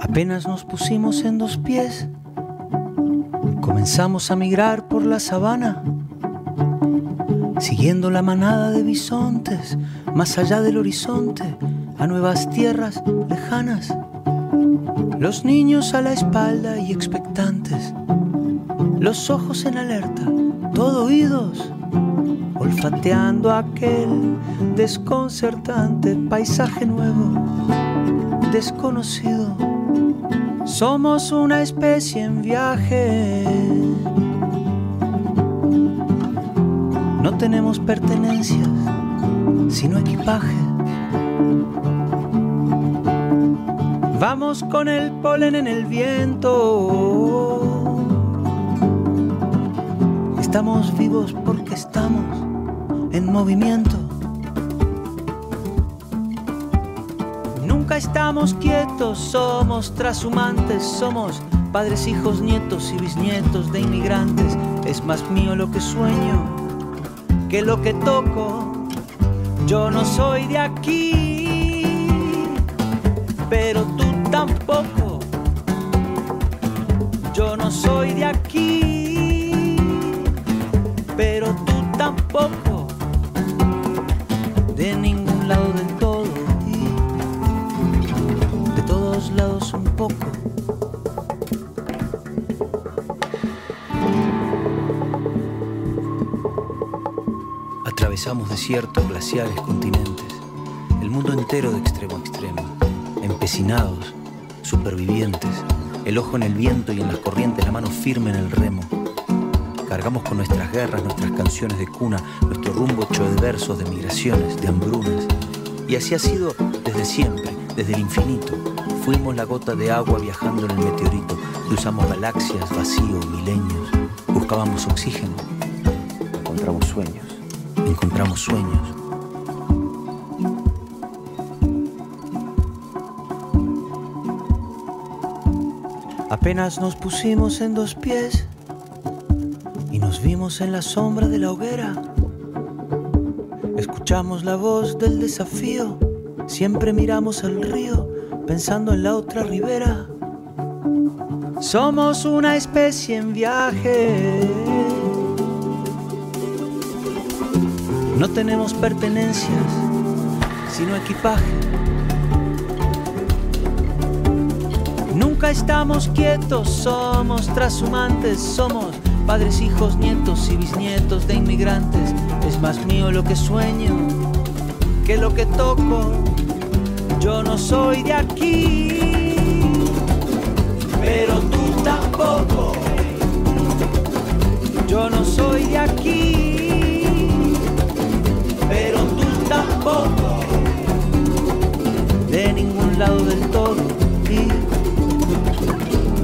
Apenas nos pusimos en dos pies, comenzamos a migrar por la sabana, siguiendo la manada de bisontes, más allá del horizonte, a nuevas tierras lejanas. Los niños a la espalda y expectantes, los ojos en alerta, todo oídos, olfateando aquel desconcertante paisaje nuevo, desconocido. Somos una especie en viaje. No tenemos pertenencias, sino equipaje. Vamos con el polen en el viento. Estamos vivos porque estamos en movimiento. Nunca estamos quietos, somos trashumantes, somos padres, hijos, nietos y bisnietos de inmigrantes. Es más mío lo que sueño que lo que toco. Yo no soy de aquí, pero tú tampoco. Yo no soy de aquí, pero tú tampoco. De ningún lado del todo, y de todos lados un poco. Atravesamos desiertos, glaciares, continentes, el mundo entero de extremo a extremo, empecinados, supervivientes, el ojo en el viento y en las corrientes, la mano firme en el remo. Cargamos con nuestras guerras, nuestras canciones de cuna, nuestro rumbo hecho de versos, de migraciones, de hambrunas. Y así ha sido desde siempre, desde el infinito. Fuimos la gota de agua viajando en el meteorito, cruzamos galaxias, vacío, milenios, buscábamos oxígeno, encontramos sueños. Encontramos sueños. Apenas nos pusimos en dos pies y nos vimos en la sombra de la hoguera. Escuchamos la voz del desafío, siempre miramos al río pensando en la otra ribera. Somos una especie en viaje. No tenemos pertenencias, sino equipaje. Nunca estamos quietos, somos trashumantes, somos padres, hijos, nietos y bisnietos de inmigrantes. Es más mío lo que sueño que lo que toco. Yo no soy de aquí, pero tú tampoco. Yo no soy de aquí, pero tú tampoco. De ningún lado del todo y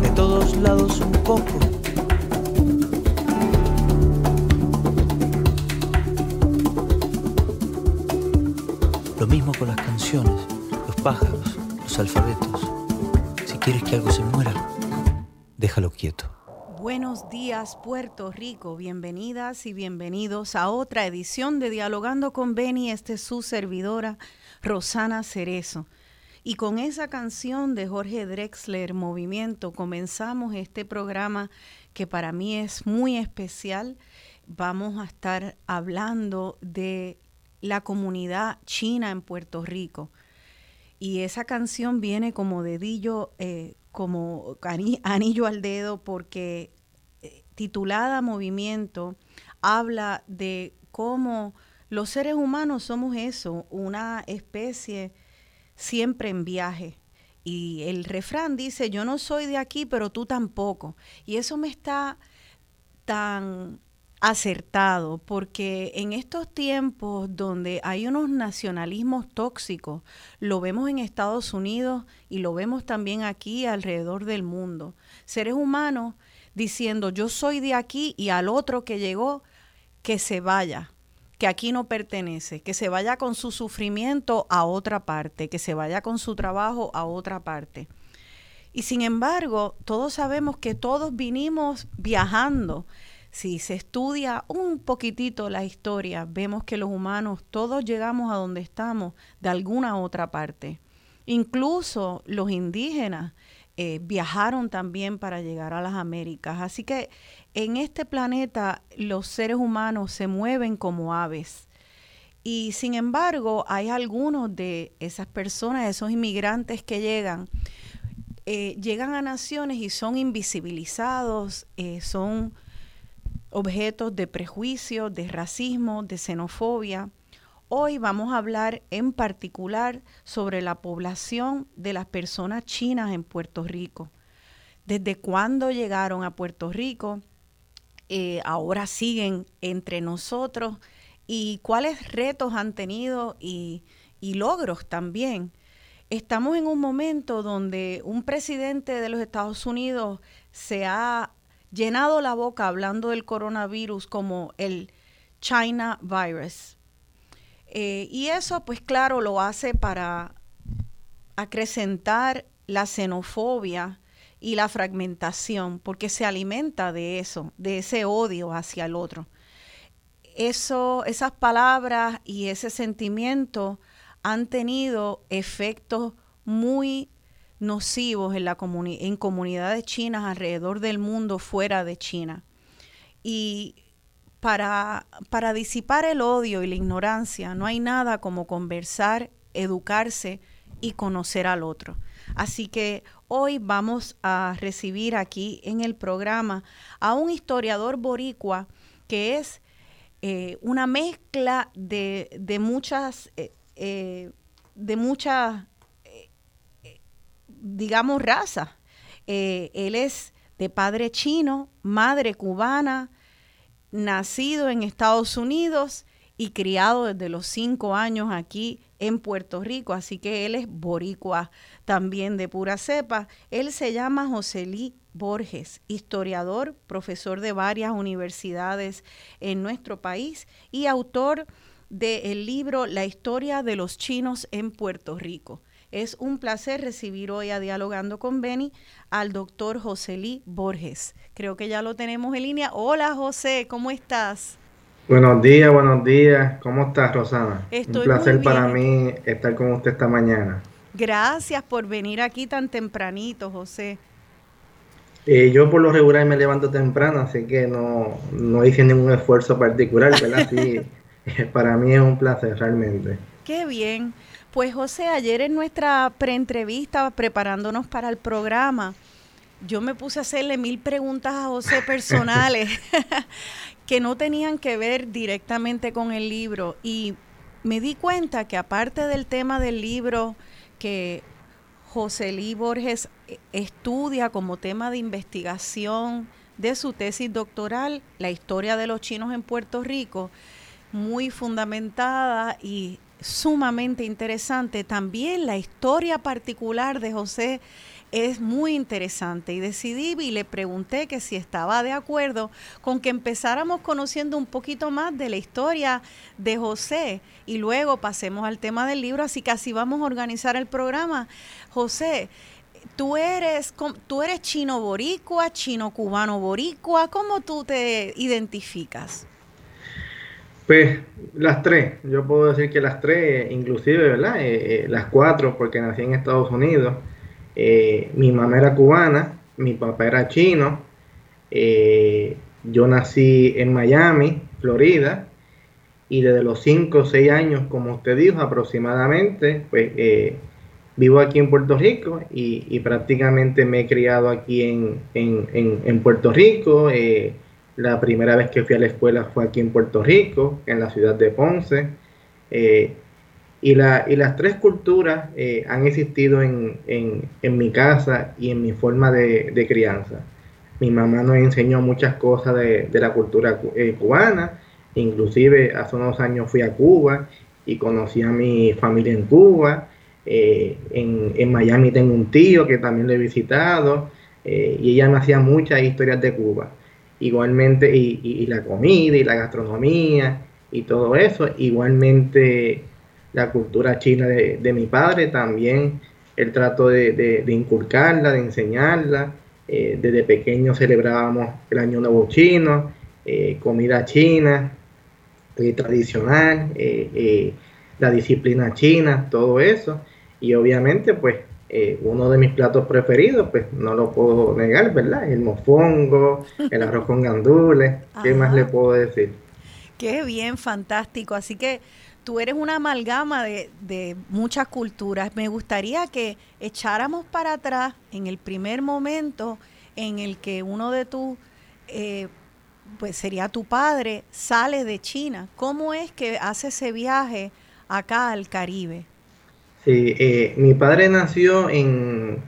de todos lados un poco. Lo mismo con las canciones, los pájaros, los alfabetos. Si quieres que algo se muera, déjalo quieto. Buenos días, Puerto Rico. Bienvenidas y bienvenidos a otra edición de Dialogando con Beni. Este es su servidora, Rosana Cerezo. Y con esa canción de Jorge Drexler, Movimiento, comenzamos este programa que para mí es muy especial. Vamos a estar hablando de la comunidad china en Puerto Rico. Y esa canción viene como dedillo, como anillo al dedo, porque titulada Movimiento habla de cómo los seres humanos somos eso, una especie siempre en viaje. Y el refrán dice, yo no soy de aquí, pero tú tampoco. Y eso me está tan acertado, porque en estos tiempos donde hay unos nacionalismos tóxicos, lo vemos en Estados Unidos y lo vemos también aquí alrededor del mundo. Seres humanos diciendo yo soy de aquí y al otro que llegó que se vaya, que aquí no pertenece, que se vaya con su sufrimiento a otra parte, que se vaya con su trabajo a otra parte. Y sin embargo, todos sabemos que todos vinimos viajando. Si se estudia un poquitito la historia, vemos que los humanos todos llegamos a donde estamos de alguna otra parte. Incluso los indígenas viajaron también para llegar a las Américas. Así que en este planeta los seres humanos se mueven como aves. Y sin embargo, hay algunos de esas personas, esos inmigrantes que llegan, llegan a naciones y son invisibilizados, son objetos de prejuicio, de racismo, de xenofobia. Hoy vamos a hablar en particular sobre la población de las personas chinas en Puerto Rico. Desde cuándo llegaron a Puerto Rico, ahora siguen entre nosotros, y cuáles retos han tenido y logros también. Estamos en un momento donde un presidente de los Estados Unidos se ha llenado la boca hablando del coronavirus como el China virus. Y eso, pues claro, lo hace para acrecentar la xenofobia y la fragmentación, porque se alimenta de eso, de ese odio hacia el otro. Esas palabras y ese sentimiento han tenido efectos muy nocivos en en comunidades chinas alrededor del mundo, fuera de China. Y para disipar el odio y la ignorancia, no hay nada como conversar, educarse y conocer al otro. Así que hoy vamos a recibir aquí en el programa a un historiador boricua que es una mezcla de muchas, digamos, razas. Él es de padre chino, madre cubana, nacido en Estados Unidos y criado desde los 5 años aquí en Puerto Rico. Así que él es boricua también de pura cepa. Él se llama José Lee Borges, historiador, profesor de varias universidades en nuestro país y autor del libro La historia de los chinos en Puerto Rico. Es un placer recibir hoy a Dialogando con Benny al doctor José Lee Borges. Creo que ya lo tenemos en línea. Hola José, ¿cómo estás? Buenos días. ¿Cómo estás, Rosana? Un placer para mí estar con usted esta mañana. Gracias por venir aquí tan tempranito, José. Yo por lo regular me levanto temprano, así que no hice ningún esfuerzo particular, ¿verdad? Sí, para mí es un placer realmente. ¡Qué bien! Pues José, ayer en nuestra preentrevista, preparándonos para el programa, yo me puse a hacerle 1000 preguntas a José personales que no tenían que ver directamente con el libro. Y me di cuenta que aparte del tema del libro que José Lee Borges estudia como tema de investigación de su tesis doctoral, la historia de los chinos en Puerto Rico, muy fundamentada y sumamente interesante. También la historia particular de José es muy interesante y decidí y le pregunté que si estaba de acuerdo con que empezáramos conociendo un poquito más de la historia de José y luego pasemos al tema del libro, así que así vamos a organizar el programa. José, ¿tú eres chino boricua, chino cubano boricua? ¿Cómo tú te identificas? Pues las tres, yo puedo decir que las tres, inclusive, ¿verdad? Las cuatro, porque nací en Estados Unidos. Mi mamá era cubana, mi papá era chino. Yo nací en Miami, Florida, y desde los 5 o 6 años, como usted dijo, aproximadamente, pues vivo aquí en Puerto Rico y prácticamente me he criado aquí en Puerto Rico. La primera vez que fui a la escuela fue aquí en Puerto Rico, en la ciudad de Ponce. Y las tres culturas han existido en mi casa y en mi forma de crianza. Mi mamá nos enseñó muchas cosas de la cultura cubana. Inclusive hace unos años fui a Cuba y conocí a mi familia en Cuba. En Miami tengo un tío que también lo he visitado y ella me hacía muchas historias de Cuba. Igualmente, y la comida y la gastronomía y todo eso. Igualmente la cultura china de mi padre también, él trató de inculcarla, de enseñarla. Desde pequeño celebrábamos el Año Nuevo Chino, comida china, tradicional, la disciplina china, todo eso. Y obviamente pues uno de mis platos preferidos, pues no lo puedo negar, ¿verdad? El mofongo, el arroz con gandules, ¿qué Ajá. más le puedo decir? Qué bien, fantástico. Así que tú eres una amalgama de muchas culturas. Me gustaría que echáramos para atrás en el primer momento en el que uno de tus, pues sería tu padre, sale de China. ¿Cómo es que hace ese viaje acá al Caribe? Sí, mi padre nació en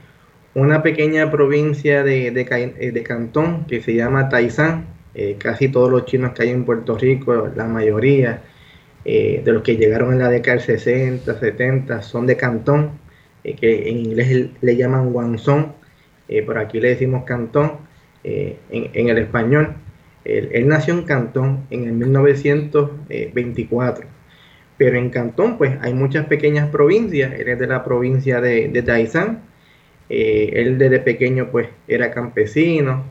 una pequeña provincia de Cantón que se llama Taizán. Casi todos los chinos que hay en Puerto Rico, la mayoría de los que llegaron en la década del 60, 70, son de Cantón, que en inglés le llaman Guangzhou, por aquí le decimos Cantón en el español. Él nació en Cantón en el 1924. Pero en Cantón, pues, hay muchas pequeñas provincias. Él es de la provincia de Taizán. Él desde pequeño, pues, era campesino.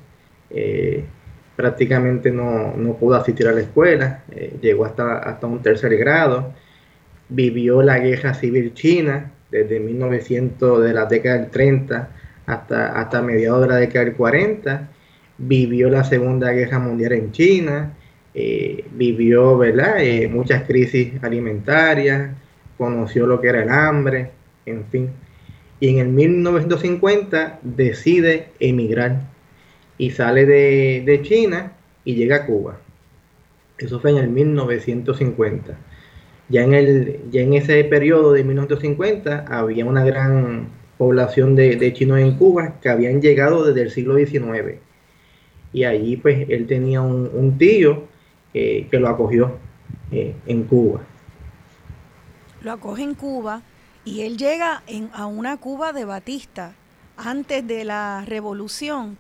Prácticamente no pudo asistir a la escuela. Llegó hasta un tercer grado. Vivió la guerra civil china desde 1900, de la década del 30 hasta mediados de la década del 40. Vivió la Segunda Guerra Mundial en China. Vivió, ¿verdad?, muchas crisis alimentarias, conoció lo que era el hambre, en fin. Y en el 1950 decide emigrar y sale de China y llega a Cuba. Eso fue en el 1950. Ya en ese periodo de 1950 había una gran población de chinos en Cuba que habían llegado desde el siglo XIX. Y allí, pues, él tenía un tío que lo acogió en Cuba. Lo acoge en Cuba y él llega a una Cuba de Batista. Antes de la revolución,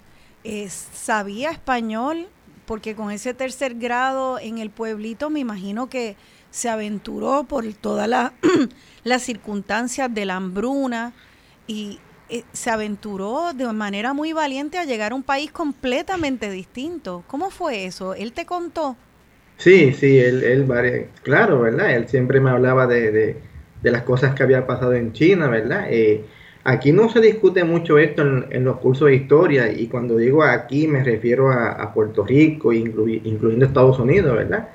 sabía español, porque con ese tercer grado en el pueblito me imagino que se aventuró por todas las circunstancias de la hambruna y se aventuró de manera muy valiente a llegar a un país completamente distinto. ¿Cómo fue eso? ¿Él te contó? Sí, él claro, ¿verdad? Él siempre me hablaba de las cosas que había pasado en China, ¿verdad? Aquí no se discute mucho esto en los cursos de historia, y cuando digo aquí me refiero a Puerto Rico, incluyendo Estados Unidos, ¿verdad?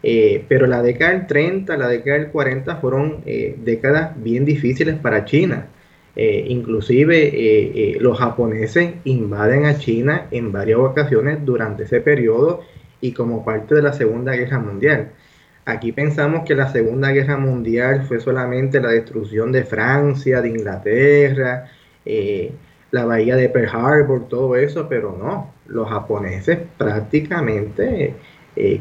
Pero la década del 30, la década del 40 fueron décadas bien difíciles para China. Inclusive los japoneses invaden a China en varias ocasiones durante ese periodo y como parte de la Segunda Guerra Mundial. Aquí pensamos que la Segunda Guerra Mundial fue solamente la destrucción de Francia, de Inglaterra, la bahía de Pearl Harbor, todo eso, pero no. Los japoneses prácticamente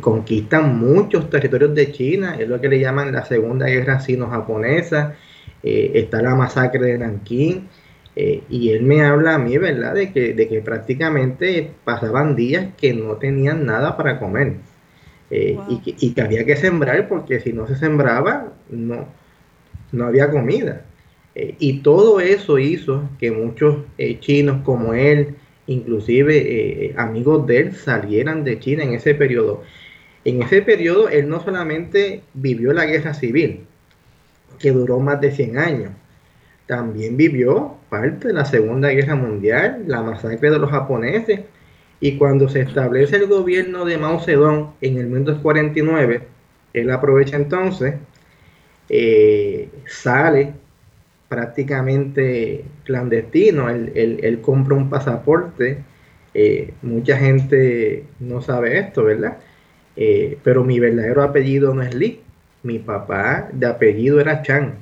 conquistan muchos territorios de China. Es lo que le llaman la Segunda Guerra Sino-Japonesa. Está la masacre de Nankín, y él me habla a mí, ¿verdad?, de que prácticamente pasaban días que no tenían nada para comer, wow. y que había que sembrar, porque si no se sembraba no había comida, y todo eso hizo que muchos chinos como él, inclusive amigos de él, salieran de China en ese periodo. Él no solamente vivió la guerra civil, que duró más de 100 años. También vivió parte de la Segunda Guerra Mundial, la masacre de los japoneses, y cuando se establece el gobierno de Mao Zedong en el 1949, él aprovecha entonces, sale prácticamente clandestino, él compra un pasaporte, mucha gente no sabe esto, ¿verdad? Pero mi verdadero apellido no es Lee. Mi papá de apellido era Chan.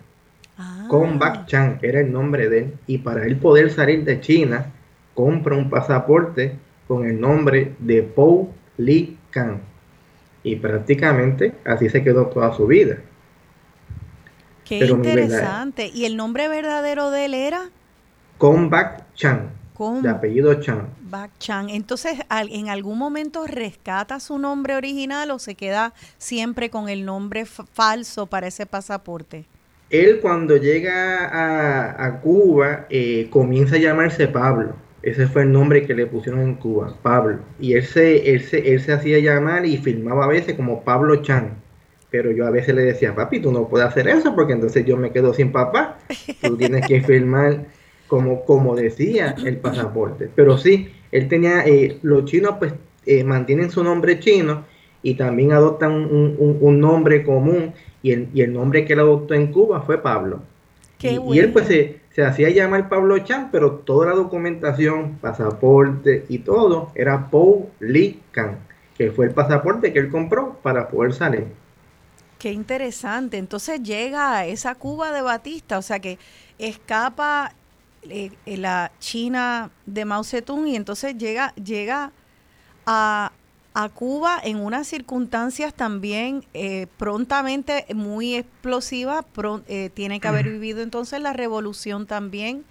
Kong Bak Chang era el nombre de él, y para él poder salir de China compra un pasaporte con el nombre de Paul Lee Kang, y prácticamente así se quedó toda su vida. Qué Pero interesante. ¿Y el nombre verdadero de él era? Kong Bak Chang, de apellido Chan. Bak Chang. Entonces, ¿en algún momento rescata su nombre original o se queda siempre con el nombre falso para ese pasaporte? Él, cuando llega a Cuba, comienza a llamarse Pablo. Ese fue el nombre que le pusieron en Cuba, Pablo. Y él se hacía llamar y firmaba a veces como Pablo Chan. Pero yo a veces le decía, papi, tú no puedes hacer eso porque entonces yo me quedo sin papá. Tú tienes que firmar como decía el pasaporte. Pero sí, él tenía, los chinos pues mantienen su nombre chino y también adoptan un nombre común, y el nombre que él adoptó en Cuba fue Pablo. Qué bueno. Y él pues se hacía llamar Pablo Chan, pero toda la documentación, pasaporte y todo era Paul Lee Kang, que fue el pasaporte que él compró para poder salir. Qué interesante. Entonces llega a esa Cuba de Batista, o sea que escapa la China de Mao Zedong, y entonces llega a Cuba en unas circunstancias también prontamente muy explosivas. Tiene que haber vivido entonces la revolución también.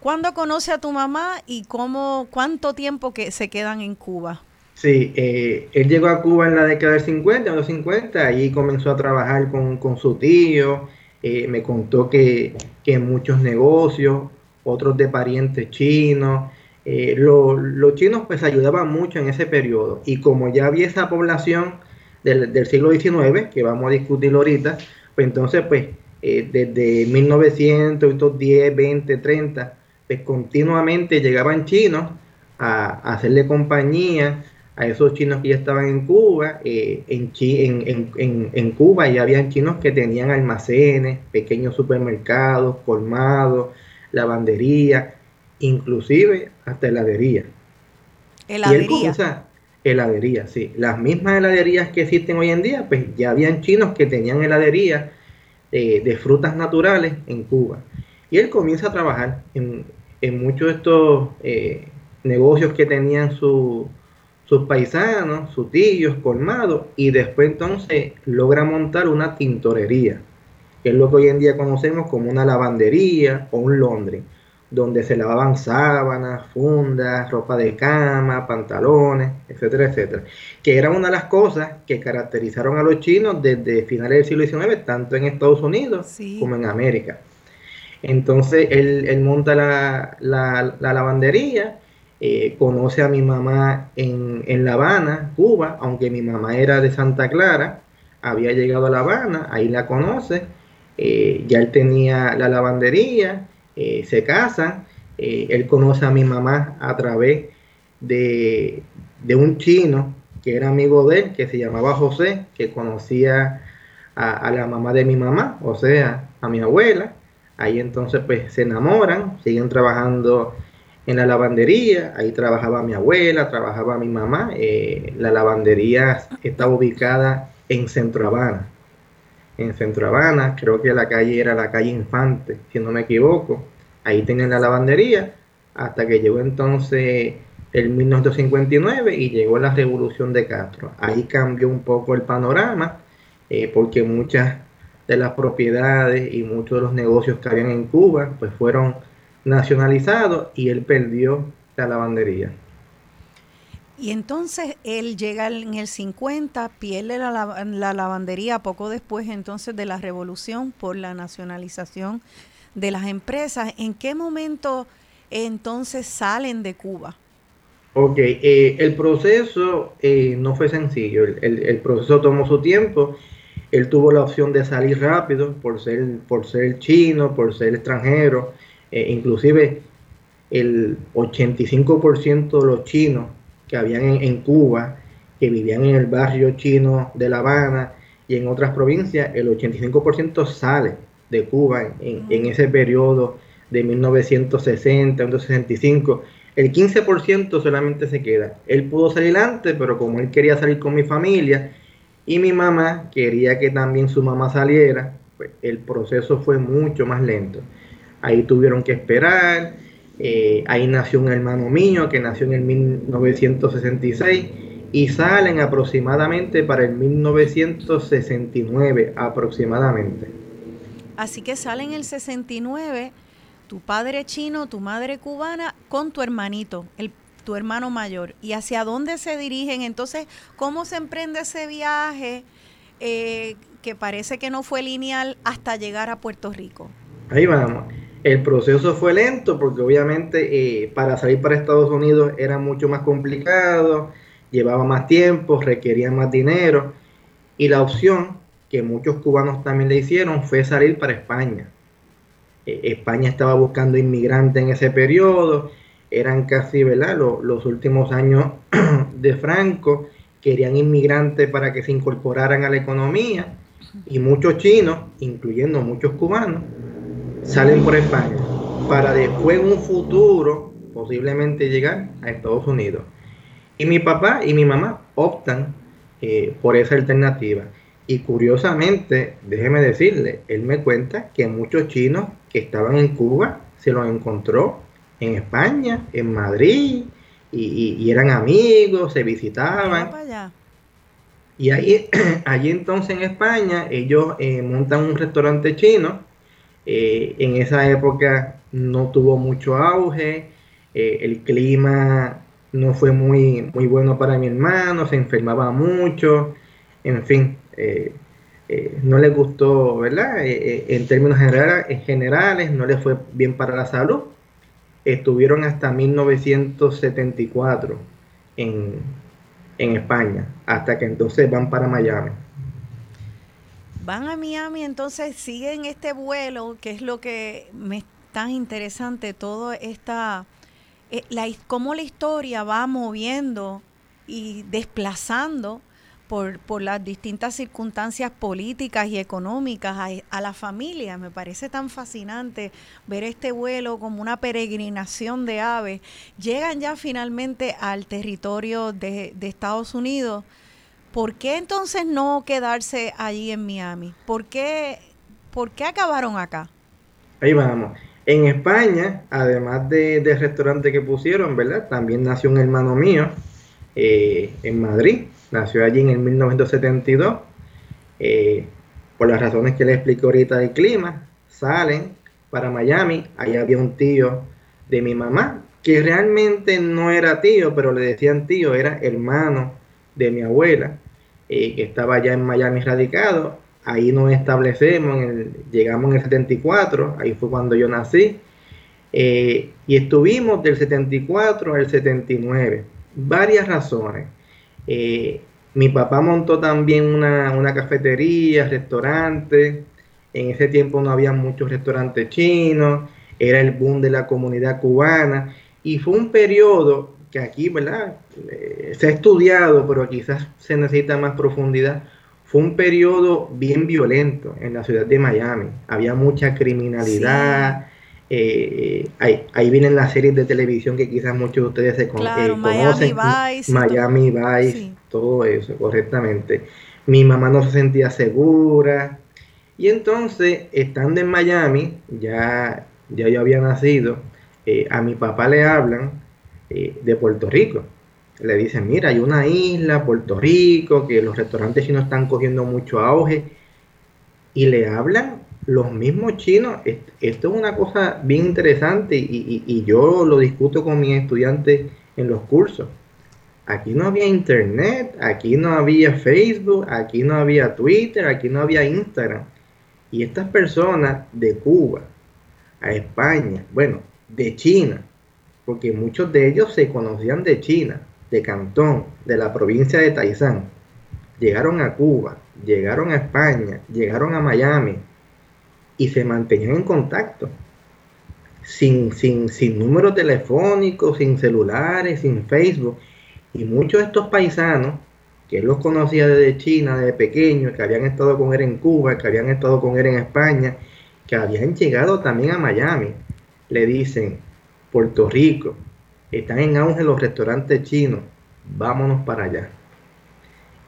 ¿Cuándo conoce a tu mamá y cuánto tiempo que se quedan en Cuba? Sí, él llegó a Cuba en la década del 50, en los 50, allí comenzó a trabajar con su tío. Me contó que muchos negocios, otros de parientes chinos. Los chinos pues ayudaban mucho en ese periodo, y como ya había esa población del siglo XIX, que vamos a discutir ahorita, pues entonces pues desde 1910, 20, 30, pues continuamente llegaban chinos a hacerle compañía a esos chinos que ya estaban en Cuba. En Cuba ya habían chinos que tenían almacenes, pequeños supermercados, colmados, lavanderías, inclusive hasta heladería. ¿Heladería? Y él comienza, heladería, sí. Las mismas heladerías que existen hoy en día, pues ya habían chinos que tenían heladerías de frutas naturales en Cuba. Y él comienza a trabajar en muchos de estos negocios que tenían sus paisanos, sus tíos, colmados, y después entonces logra montar una tintorería, que es lo que hoy en día conocemos como una lavandería o un laundry, donde se lavaban sábanas, fundas, ropa de cama, pantalones, etcétera, etcétera, que era una de las cosas que caracterizaron a los chinos desde finales del siglo XIX, tanto en Estados Unidos como en América. Entonces él monta la lavandería, conoce a mi mamá en La Habana, Cuba, aunque mi mamá era de Santa Clara, había llegado a La Habana, ahí la conoce, ya él tenía la lavandería. Se casan, él conoce a mi mamá a través de un chino que era amigo de él, que se llamaba José, que conocía a la mamá de mi mamá, o sea, a mi abuela. Ahí entonces pues se enamoran, siguen trabajando en la lavandería. Ahí trabajaba mi abuela, trabajaba mi mamá. La lavandería estaba ubicada en Centro Habana, creo que la calle era la calle Infante, si no me equivoco. Ahí tenían la lavandería, hasta que llegó entonces el 1959 y llegó la Revolución de Castro. Ahí cambió un poco el panorama, porque muchas de las propiedades y muchos de los negocios que habían en Cuba pues fueron nacionalizados, y él perdió la lavandería. Y entonces él llega en el 50, pierde la lavandería poco después entonces de la revolución por la nacionalización de las empresas. ¿En qué momento entonces salen de Cuba? Ok, el proceso no fue sencillo. El proceso tomó su tiempo. Él tuvo la opción de salir rápido por ser chino, por ser extranjero. Inclusive el 85% de los chinos que habían en Cuba, que vivían en el barrio chino de La Habana y en otras provincias, el 85% sale de Cuba en ese periodo de 1960, 1965. El 15% solamente se queda. Él pudo salir antes, pero como él quería salir con mi familia y mi mamá quería que también su mamá saliera, pues el proceso fue mucho más lento. Ahí tuvieron que esperar. Ahí nació un hermano mío que nació en el 1966 y salen aproximadamente para el 1969 aproximadamente. Así que salen el 69, tu padre chino, tu madre cubana, con tu hermanito, tu hermano mayor. ¿Y hacia dónde se dirigen? Entonces, ¿cómo se emprende ese viaje que parece que no fue lineal hasta llegar a Puerto Rico? Ahí vamos. El proceso fue lento porque obviamente para salir para Estados Unidos era mucho más complicado, llevaba más tiempo, requería más dinero, y la opción que muchos cubanos también le hicieron fue salir para España. España estaba buscando inmigrantes en ese periodo, eran casi, ¿verdad?, los últimos años de Franco, querían inmigrantes para que se incorporaran a la economía, y muchos chinos, incluyendo muchos cubanos, salen por España para después en un futuro posiblemente llegar a Estados Unidos. Y mi papá y mi mamá optan por esa alternativa. Y curiosamente, déjeme decirle, él me cuenta que muchos chinos que estaban en Cuba se los encontró en España, en Madrid, y eran amigos, se visitaban. Y allí entonces en España ellos montan un restaurante chino. En esa época no tuvo mucho auge, el clima no fue muy bueno para mi hermano, se enfermaba mucho, en fin, no le gustó, ¿verdad? En términos generales no le fue bien para la salud. Estuvieron hasta 1974 en España, hasta que entonces van para Miami. Van a Miami, entonces siguen este vuelo, que es lo que me es tan interesante, toda esta, cómo la historia va moviendo y desplazando por las distintas circunstancias políticas y económicas a la familia. Me parece tan fascinante ver este vuelo como una peregrinación de aves. Llegan ya finalmente al territorio de Estados Unidos. ¿Por qué entonces no quedarse allí en Miami? ¿Por qué acabaron acá? Ahí vamos. En España, además del restaurante que pusieron, ¿verdad?, también nació un hermano mío en Madrid. Nació allí en el 1972, por las razones que le expliqué ahorita del clima, salen para Miami. Allá había un tío de mi mamá, que realmente no era tío, pero le decían tío, era hermano de mi abuela, que estaba allá en Miami radicado. Ahí nos establecemos, llegamos en el 74, ahí fue cuando yo nací, y estuvimos del 74 al 79, varias razones. Mi papá montó también una cafetería, restaurante. En ese tiempo no había muchos restaurantes chinos, era el boom de la comunidad cubana, y fue un periodo que aquí, ¿verdad?, se ha estudiado, pero quizás se necesita más profundidad. Fue un periodo bien violento en la ciudad de Miami, había mucha criminalidad. Sí. Ahí vienen las series de televisión que quizás muchos de ustedes conocen, Miami Vice, sí. Todo eso, correctamente. Mi mamá no se sentía segura, y entonces, estando en Miami, ya yo había nacido, a mi papá le hablan de Puerto Rico, le dicen, mira, hay una isla, Puerto Rico, que los restaurantes chinos están cogiendo mucho auge, y le hablan los mismos chinos. Esto es una cosa bien interesante, y yo lo discuto con mis estudiantes en los cursos. Aquí no había internet, aquí no había Facebook, aquí no había Twitter, aquí no había Instagram. Y estas personas de Cuba a España, bueno, de China, porque muchos de ellos se conocían de China, de Cantón, de la provincia de Taizán, llegaron a Cuba, llegaron a España, llegaron a Miami, y se mantenían en contacto, sin número telefónico, sin celulares, sin Facebook. Y muchos de estos paisanos, que él los conocía desde China, desde pequeño, que habían estado con él en Cuba, que habían estado con él en España, que habían llegado también a Miami, le dicen, Puerto Rico, están en auge los restaurantes chinos, vámonos para allá.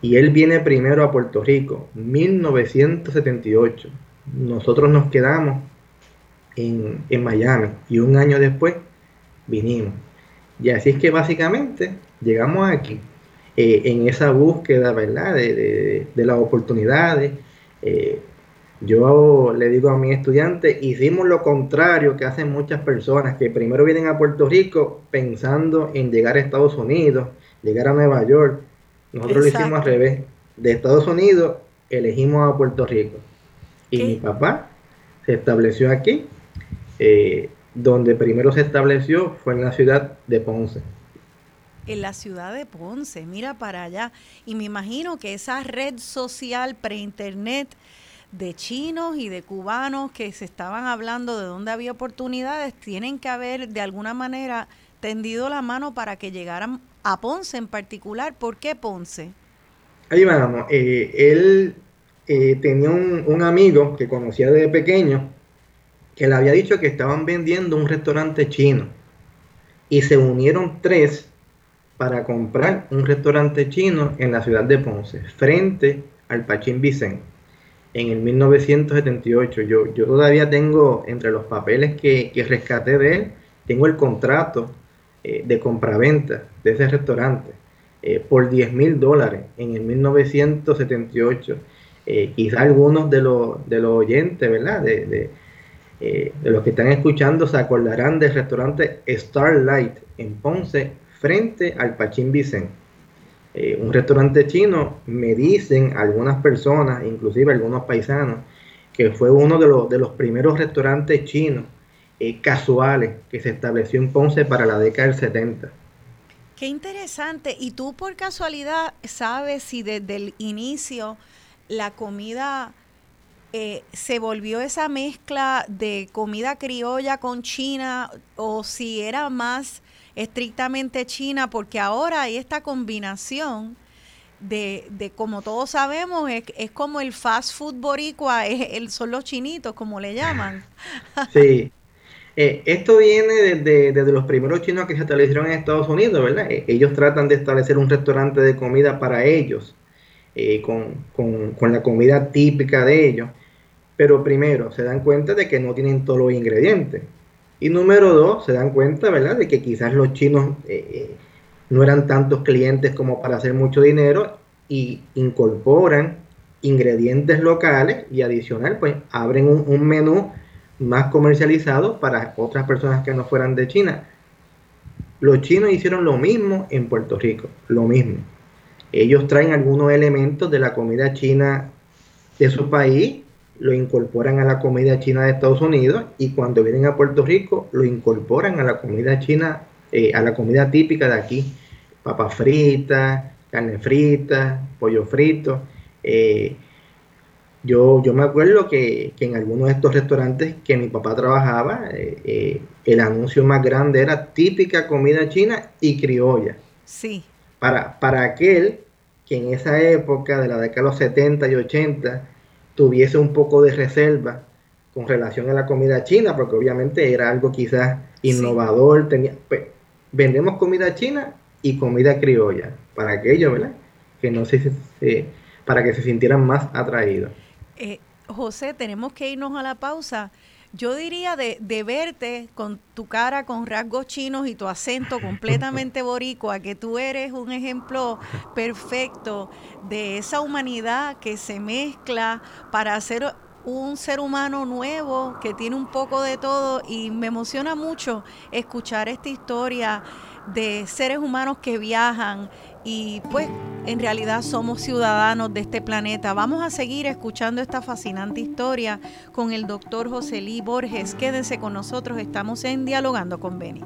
Y él viene primero a Puerto Rico, 1978. Nosotros nos quedamos en Miami, y un año después vinimos. Y así es que básicamente llegamos aquí, en esa búsqueda, ¿verdad?, de las oportunidades. Yo le digo a mis estudiantes, hicimos lo contrario que hacen muchas personas, que primero vienen a Puerto Rico pensando en llegar a Estados Unidos, llegar a Nueva York. Nosotros Exacto. Lo hicimos al revés. De Estados Unidos elegimos a Puerto Rico. Y mi papá se estableció aquí, donde primero se estableció fue en la ciudad de Ponce. En la ciudad de Ponce, mira para allá. Y me imagino que esa red social pre-internet de chinos y de cubanos que se estaban hablando de dónde había oportunidades, tienen que haber de alguna manera tendido la mano para que llegaran a Ponce en particular. ¿Por qué Ponce? Ahí vamos. Él tenía un amigo que conocía desde pequeño que le había dicho que estaban vendiendo un restaurante chino y se unieron tres para comprar un restaurante chino en la ciudad de Ponce, frente al Pachín Vicente, en el 1978. Yo todavía tengo, entre los papeles que rescaté de él, tengo el contrato de compraventa de ese restaurante por $10,000 en el 1978. Quizá algunos de los oyentes, ¿verdad?, de los que están escuchando, se acordarán del restaurante Starlight en Ponce, frente al Pachín Vicente. Un restaurante chino, me dicen algunas personas, inclusive algunos paisanos, que fue uno de los primeros restaurantes chinos casuales que se estableció en Ponce para la década del 70. Qué interesante. ¿Y tú por casualidad sabes si desde el inicio la comida se volvió esa mezcla de comida criolla con china, o si era más estrictamente china? Porque ahora hay esta combinación de como todos sabemos, es como el fast food boricua, son los chinitos, como le llaman. Sí, esto viene desde los primeros chinos que se establecieron en Estados Unidos, ¿verdad? Ellos tratan de establecer un restaurante de comida para ellos, con la comida típica de ellos, pero primero se dan cuenta de que no tienen todos los ingredientes. Y número dos, se dan cuenta, ¿verdad?, de que quizás los chinos no eran tantos clientes como para hacer mucho dinero, y incorporan ingredientes locales y adicional, pues abren un menú más comercializado para otras personas que no fueran de China. Los chinos hicieron lo mismo en Puerto Rico, lo mismo. Ellos traen algunos elementos de la comida china de su país, lo incorporan a la comida china de Estados Unidos, y cuando vienen a Puerto Rico lo incorporan a la comida china, a la comida típica de aquí: papas fritas, carne frita, pollo frito. Yo me acuerdo que en algunos de estos restaurantes que mi papá trabajaba, el anuncio más grande era típica comida china y criolla. Sí. Para aquel que en esa época de la década de los 70 y 80 tuviese un poco de reserva con relación a la comida china, porque obviamente era algo quizás innovador. Sí. Vendemos comida china y comida criolla, para aquellos, ¿verdad?, que no se, para que se sintieran más atraídos. José, tenemos que irnos a la pausa. Yo diría de verte con tu cara, con rasgos chinos y tu acento completamente boricua, que tú eres un ejemplo perfecto de esa humanidad que se mezcla para hacer un ser humano nuevo, que tiene un poco de todo, y me emociona mucho escuchar esta historia de seres humanos que viajan y pues en realidad somos ciudadanos de este planeta. Vamos a seguir escuchando esta fascinante historia con el doctor José Lee Borges. Quédense con nosotros, estamos en Dialogando con Beni.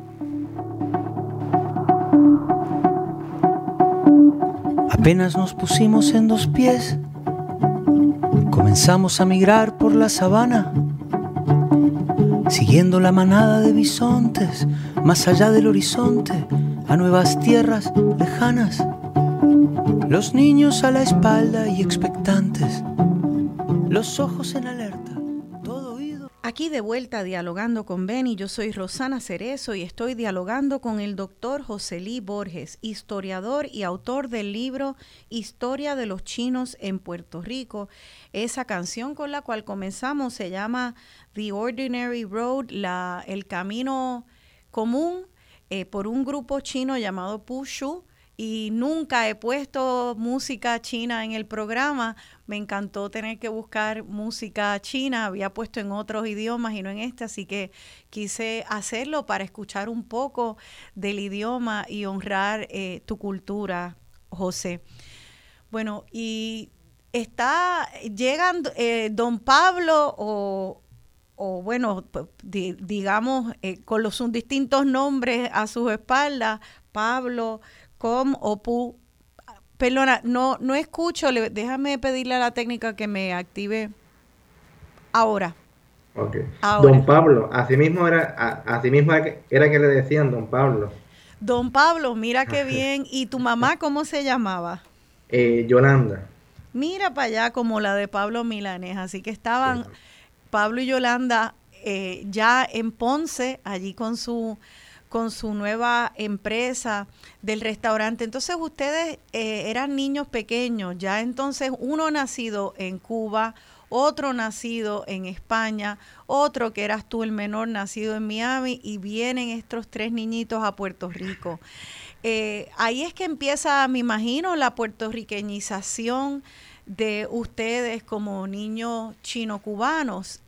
Apenas nos pusimos en dos pies, comenzamos a migrar por la sabana, siguiendo la manada de bisontes, más allá del horizonte, a nuevas tierras lejanas. Los niños a la espalda y expectantes, los ojos en alerta, todo oído. Aquí de vuelta Dialogando con Beni. Yo soy Rosana Cerezo y estoy dialogando con el doctor José Lee Borges, historiador y autor del libro Historia de los Chinos en Puerto Rico. Esa canción con la cual comenzamos se llama The Ordinary Road, el camino común, por un grupo chino llamado Pushu, y nunca he puesto música china en el programa. Me encantó tener que buscar música china, había puesto en otros idiomas y no en este, así que quise hacerlo para escuchar un poco del idioma y honrar tu cultura, José. Bueno, y llegan don Pablo o bueno, digamos, con los distintos nombres a sus espaldas, Pablo, Com o Pu. Perdona, no escucho, déjame pedirle a la técnica que me active ahora. Okay. Ahora. Don Pablo, así mismo era que le decían Don Pablo. Don Pablo, mira qué bien. ¿Y tu mamá cómo se llamaba? Yolanda. Mira para allá, como la de Pablo Milanés. Así que estaban Pablo y Yolanda ya en Ponce, allí con su nueva empresa del restaurante. Entonces ustedes eran niños pequeños, ya entonces uno nacido en Cuba, otro nacido en España, otro que eras tú el menor nacido en Miami, y vienen estos tres niñitos a Puerto Rico. Ahí es que empieza, me imagino, la puertorriqueñización de ustedes como niños chino-cubanos.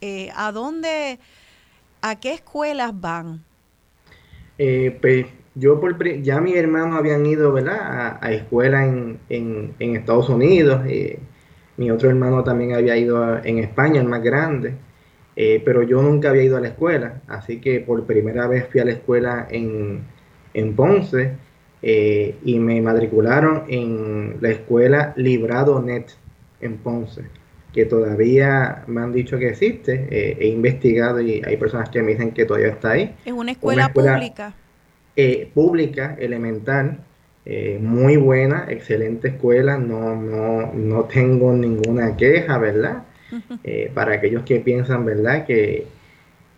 ¿A qué escuelas van? Pues yo ya mis hermanos habían ido, ¿verdad?, a escuela en Estados Unidos. Mi otro hermano también había ido en España, el más grande, pero yo nunca había ido a la escuela, así que por primera vez fui a la escuela en Ponce, y me matricularon en la escuela Librado Net en Ponce, que todavía me han dicho que existe. He investigado y hay personas que me dicen que todavía está ahí. Es una escuela pública. Pública, elemental. Muy buena, excelente escuela, no tengo ninguna queja, ¿verdad? Para aquellos que piensan, ¿verdad?, que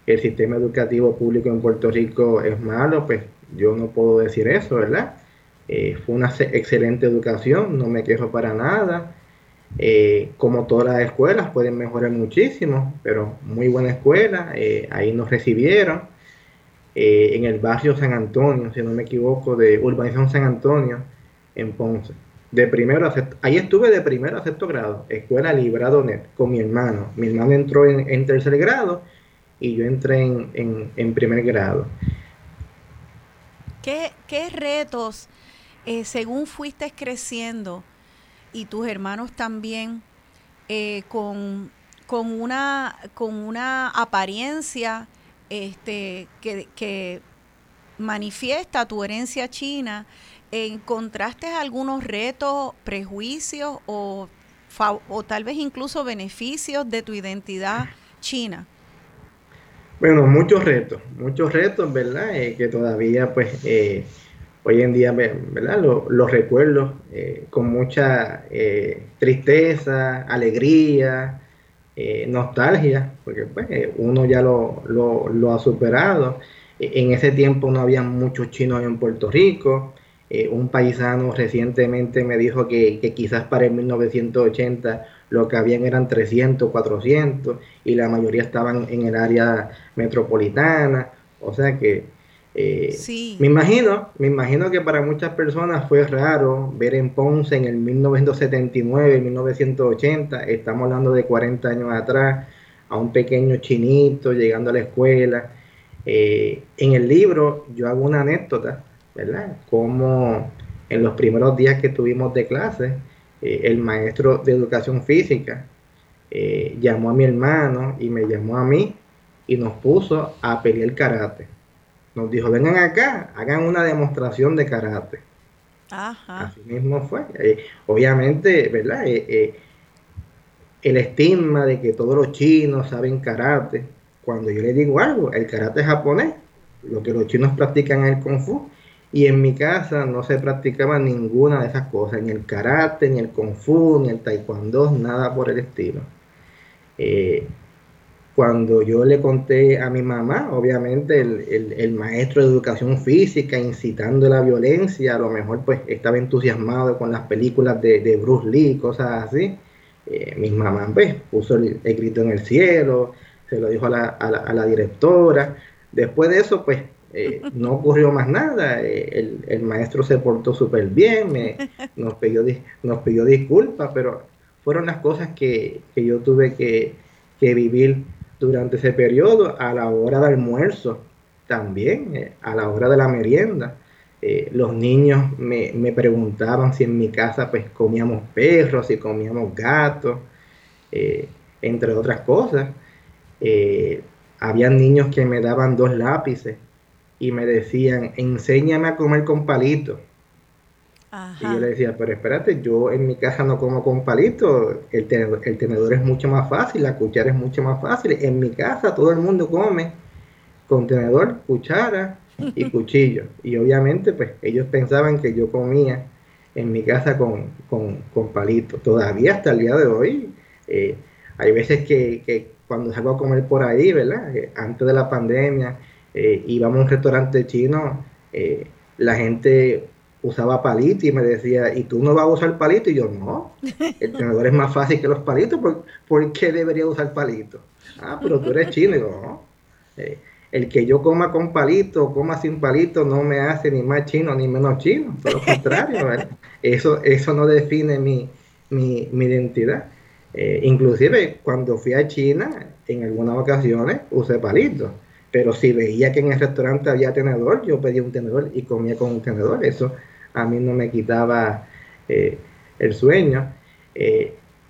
el sistema educativo público en Puerto Rico es malo, pues yo no puedo decir eso, ¿verdad? Fue una excelente educación, no me quejo para nada. Como todas las escuelas, pueden mejorar muchísimo, pero muy buena escuela. Ahí nos recibieron. En el barrio San Antonio, si no me equivoco, de Urbanización San Antonio, en Ponce. Ahí estuve de primero a sexto grado, escuela Librado Net, con mi hermano. Mi hermano entró en tercer grado y yo entré en primer grado. ¿Qué retos, según fuiste creciendo, y tus hermanos también, con una apariencia que manifiesta tu herencia china, ¿encontraste algunos retos, prejuicios o tal vez incluso beneficios de tu identidad china? Bueno, muchos retos, ¿verdad? Que todavía, pues, hoy en día, ¿verdad?, los recuerdo con mucha tristeza, alegría, nostalgia, porque pues uno ya lo ha superado. En ese tiempo no había muchos chinos en Puerto Rico. Un paisano recientemente me dijo que quizás para el 1980 lo que habían eran 300, 400, y la mayoría estaban en el área metropolitana. O sea que sí. Me imagino que para muchas personas fue raro ver en Ponce en el 1979, 1980, estamos hablando de 40 años atrás, a un pequeño chinito llegando a la escuela. En el libro yo hago una anécdota, ¿verdad?, como en los primeros días que tuvimos de clase, el maestro de educación física llamó a mi hermano y me llamó a mí y nos puso a pelear karate. Nos dijo, vengan acá, hagan una demostración de karate. Ajá. Así mismo fue. Obviamente, ¿verdad?, el estigma de que todos los chinos saben karate. Cuando yo les digo algo, el karate es japonés, lo que los chinos practican es el kung fu, y en mi casa no se practicaba ninguna de esas cosas, ni el karate, ni el kung fu, ni el taekwondo, nada por el estilo. Cuando yo le conté a mi mamá, obviamente el maestro de educación física incitando la violencia, a lo mejor pues estaba entusiasmado con las películas de Bruce Lee, cosas así. Mi mamá pues puso el grito en el cielo, se lo dijo a la directora. Después de eso pues no ocurrió más nada. El maestro se portó súper bien, nos pidió disculpas, pero fueron las cosas que yo tuve que vivir durante ese periodo. A la hora de almuerzo también, a la hora de la merienda, los niños me preguntaban si en mi casa pues comíamos perros, si comíamos gatos, entre otras cosas. Habían niños que me daban 2 lápices y me decían, enséñame a comer con palito. Ajá. Y yo le decía, pero espérate, yo en mi casa no como con palito, el tenedor es mucho más fácil, la cuchara es mucho más fácil. En mi casa todo el mundo come con tenedor, cuchara y cuchillo. Y obviamente pues ellos pensaban que yo comía en mi casa con palito. Todavía hasta el día de hoy, hay veces que cuando salgo a comer por ahí, ¿verdad? Antes de la pandemia, íbamos a un restaurante chino, la gente usaba palito y me decía, ¿y tú no vas a usar palito? Y yo, no, el tenedor es más fácil que los palitos, ¿por qué debería usar palito? Ah, pero tú eres chino. Y yo, no, el que yo coma con palito o coma sin palito no me hace ni más chino ni menos chino, por lo contrario, ¿verdad? Eso no define mi identidad. Inclusive cuando fui a China, en algunas ocasiones usé palitos, pero si veía que en el restaurante había tenedor, yo pedía un tenedor y comía con un tenedor. Eso a mí no me quitaba el sueño.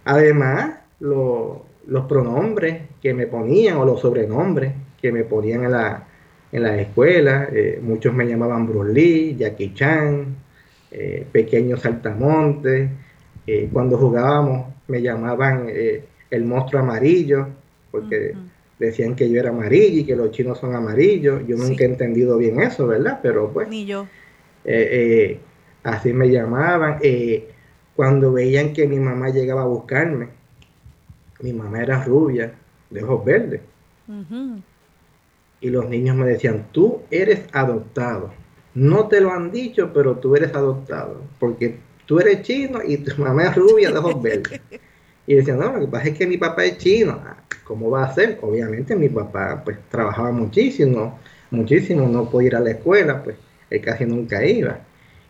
Además, los pronombres que me ponían o los sobrenombres que me ponían en la escuela, muchos me llamaban Bruce Lee, Jackie Chan, Pequeño Saltamontes. Cuando jugábamos me llamaban el monstruo amarillo, porque decían que yo era amarillo y que los chinos son amarillos. Yo nunca he entendido bien eso, ¿verdad? Pero pues... Ni yo. Así me llamaban. Cuando veían que mi mamá llegaba a buscarme, mi mamá era rubia, de ojos verdes. Uh-huh. Y los niños me decían, tú eres adoptado. No te lo han dicho, pero tú eres adoptado, porque... tú eres chino y tu mamá es rubia de ojos verdes. Y decían, no, lo que pasa es que mi papá es chino. ¿Cómo va a ser? Obviamente mi papá pues trabajaba muchísimo, no podía ir a la escuela, pues él casi nunca iba.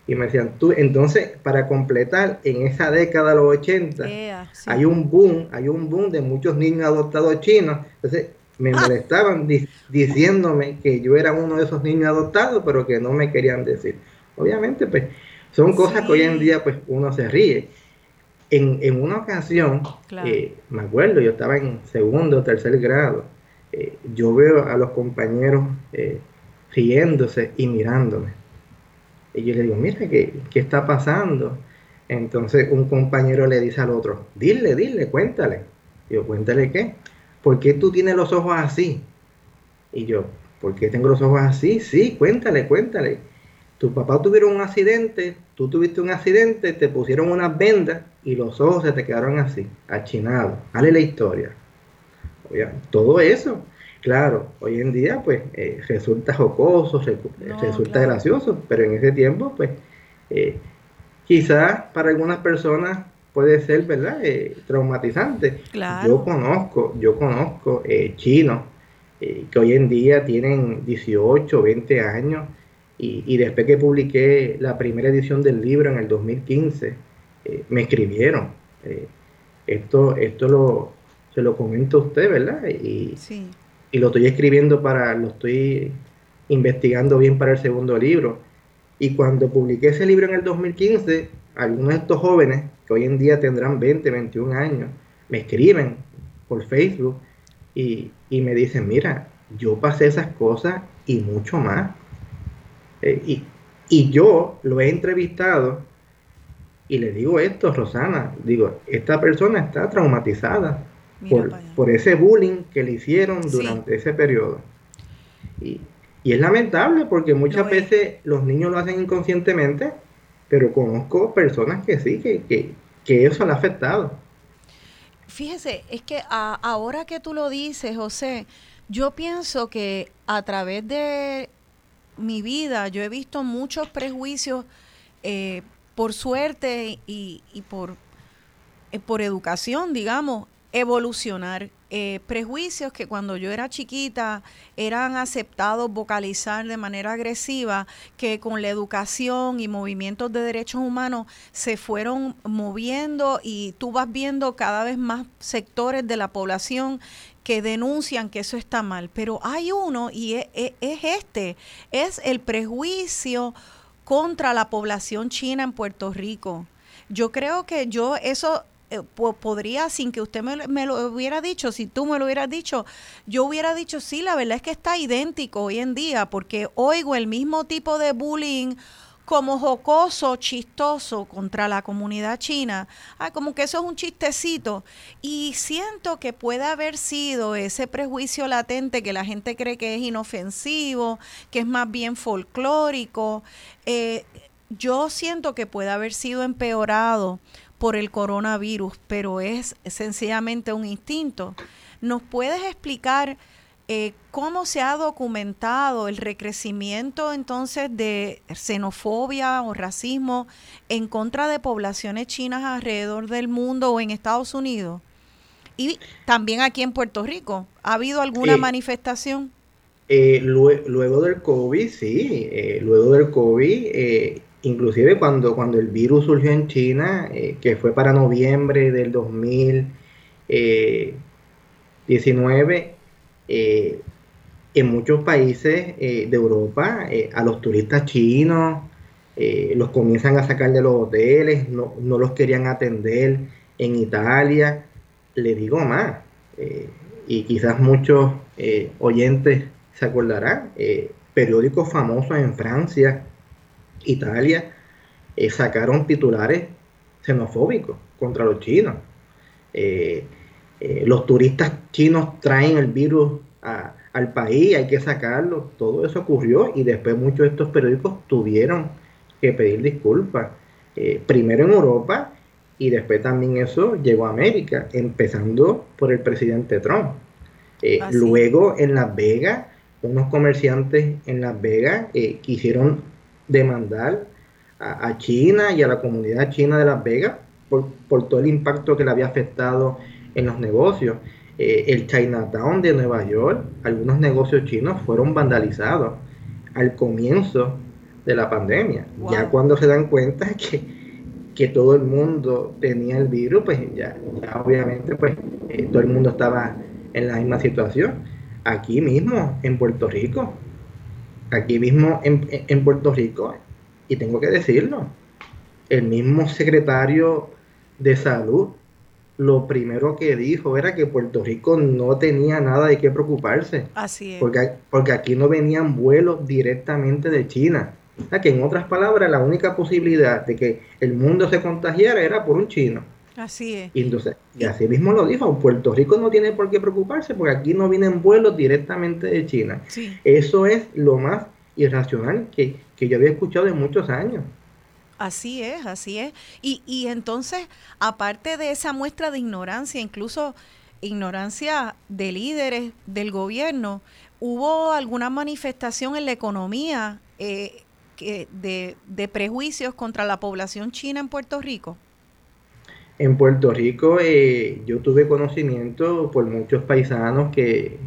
Y me decían, tú, entonces, para completar, en esa década de los 80, sí, hay un boom de muchos niños adoptados chinos. Entonces me molestaban diciéndome que yo era uno de esos niños adoptados, pero que no me querían decir. Obviamente, pues, son cosas que hoy en día pues uno se ríe. En una ocasión, me acuerdo, yo estaba en segundo o tercer grado, yo veo a los compañeros riéndose y mirándome. Y yo le digo, mira, ¿qué está pasando? Entonces un compañero le dice al otro, dile, cuéntale. Y yo, ¿cuéntale qué? ¿Por qué tú tienes los ojos así? Y yo, ¿por qué tengo los ojos así? Sí, cuéntale. Tu papá tuvieron un accidente, tú tuviste un accidente, te pusieron unas vendas y los ojos se te quedaron así, achinados. Dale la historia. Oigan, todo eso, claro, hoy en día pues resulta jocoso, gracioso, pero en ese tiempo pues quizás para algunas personas puede ser, ¿verdad?, traumatizante. Claro. Yo conozco chinos que hoy en día tienen 18, 20 años. Y después que publiqué la primera edición del libro en el 2015, me escribieron. Esto se lo comento a usted, ¿verdad? Y lo estoy escribiendo lo estoy investigando bien para el segundo libro. Y cuando publiqué ese libro en el 2015, algunos de estos jóvenes, que hoy en día tendrán 20, 21 años, me escriben por Facebook y me dicen, mira, yo pasé esas cosas y mucho más. Y yo lo he entrevistado y le digo esto, Rosana, digo, esta persona está traumatizada por ese bullying que le hicieron durante ese periodo. Y es lamentable porque muchas veces los niños lo hacen inconscientemente, pero conozco personas que sí, que eso le ha afectado. Fíjese, es que ahora que tú lo dices, José, yo pienso que a través de mi vida yo he visto muchos prejuicios, por suerte y por educación, digamos, evolucionar. Prejuicios que cuando yo era chiquita eran aceptados vocalizar de manera agresiva, que con la educación y movimientos de derechos humanos se fueron moviendo y tú vas viendo cada vez más sectores de la población que denuncian que eso está mal. Pero hay uno y es el prejuicio contra la población china en Puerto Rico. Yo creo que eso... podría, sin que usted me lo hubiera dicho, si tú me lo hubieras dicho, yo hubiera dicho, sí, la verdad es que está idéntico hoy en día, porque oigo el mismo tipo de bullying como jocoso, chistoso contra la comunidad china. Ah, como que eso es un chistecito. Y siento que puede haber sido ese prejuicio latente que la gente cree que es inofensivo, que es más bien folclórico. Yo siento que puede haber sido empeorado por el coronavirus, pero es sencillamente un instinto. ¿Nos puedes explicar cómo se ha documentado el recrecimiento entonces de xenofobia o racismo en contra de poblaciones chinas alrededor del mundo o en Estados Unidos? Y también aquí en Puerto Rico, ¿ha habido alguna manifestación? Luego del COVID, sí. Luego del COVID, inclusive cuando el virus surgió en China, que fue para noviembre del 2019, en muchos países de Europa, a los turistas chinos los comienzan a sacar de los hoteles, no los querían atender. En Italia, le digo más, y quizás muchos oyentes se acordarán, periódicos famosos en Francia, Italia, sacaron titulares xenofóbicos contra los chinos. Los turistas chinos traen el virus al país, hay que sacarlo. Todo eso ocurrió y después muchos de estos periódicos tuvieron que pedir disculpas. Primero en Europa y después también eso llegó a América, empezando por el presidente Trump. Luego en Las Vegas, unos comerciantes en Las Vegas quisieron demandar a China y a la comunidad china de Las Vegas por todo el impacto que le había afectado en los negocios. El Chinatown de Nueva York, algunos negocios chinos fueron vandalizados al comienzo de la pandemia. Wow. Ya cuando se dan cuenta que todo el mundo tenía el virus, pues ya obviamente pues todo el mundo estaba en la misma situación. Aquí mismo en Puerto Rico, y tengo que decirlo, el mismo secretario de Salud lo primero que dijo era que Puerto Rico no tenía nada de qué preocuparse. Así es. Porque aquí no venían vuelos directamente de China. O sea, que en otras palabras, la única posibilidad de que el mundo se contagiara era por un chino. Así es. Y entonces, y así mismo lo dijo, Puerto Rico no tiene por qué preocuparse porque aquí no vienen vuelos directamente de China. Sí. Eso es lo más irracional que yo había escuchado en muchos años. Así es, así es. Y entonces, aparte de esa muestra de ignorancia, incluso ignorancia de líderes del gobierno, ¿hubo alguna manifestación en la economía de prejuicios contra la población china en Puerto Rico? En Puerto Rico yo tuve conocimiento por muchos paisanos que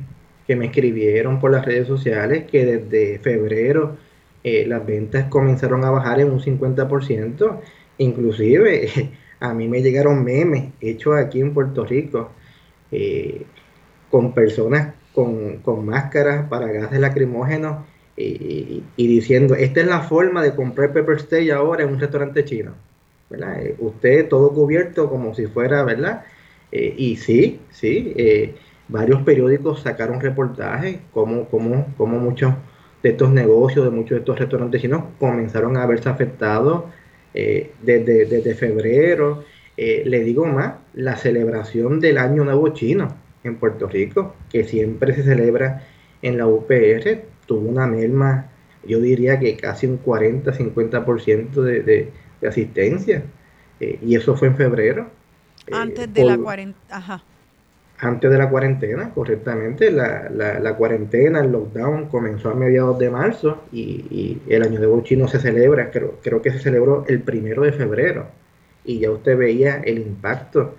me escribieron por las redes sociales que desde febrero las ventas comenzaron a bajar en un 50%, inclusive a mí me llegaron memes hechos aquí en Puerto Rico con personas con máscaras para gases lacrimógenos y diciendo, esta es la forma de comprar pepper steak ahora en un restaurante chino, ¿verdad? Usted todo cubierto como si fuera, ¿verdad? Y sí, varios periódicos sacaron reportajes como muchos de estos negocios, de muchos de estos restaurantes chinos comenzaron a verse afectados desde febrero. Le digo más, la celebración del Año Nuevo Chino en Puerto Rico, que siempre se celebra en la UPR, tuvo una merma, yo diría que casi un 40-50% de asistencia, y eso fue en febrero. Antes de la cuarentena, correctamente, la cuarentena, el lockdown comenzó a mediados de marzo y el Año Nuevo Chino se celebra, creo que se celebró el 1 de febrero y ya usted veía el impacto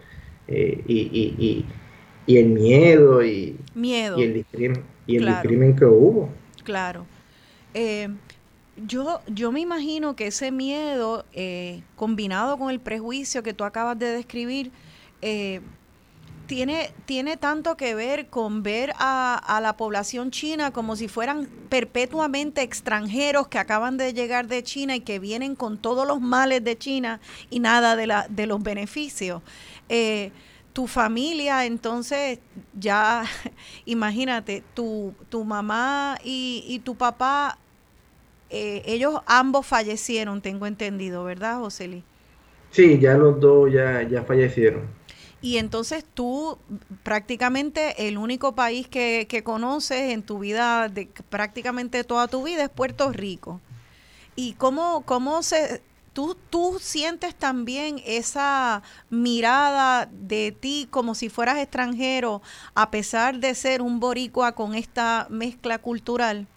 y el miedo y el discrimen, claro, que hubo. Claro. Yo me imagino que ese miedo combinado con el prejuicio que tú acabas de describir tiene tanto que ver con ver a la población china como si fueran perpetuamente extranjeros que acaban de llegar de China y que vienen con todos los males de China y nada de los beneficios. Tu familia, entonces, ya imagínate, tu mamá y tu papá ellos ambos fallecieron, tengo entendido, ¿verdad, José Lee? Sí, ya los dos ya fallecieron. Y entonces tú, prácticamente el único país que conoces en tu vida, prácticamente toda tu vida, es Puerto Rico. ¿Y cómo se... ¿Tú sientes también esa mirada de ti como si fueras extranjero, a pesar de ser un boricua con esta mezcla cultural?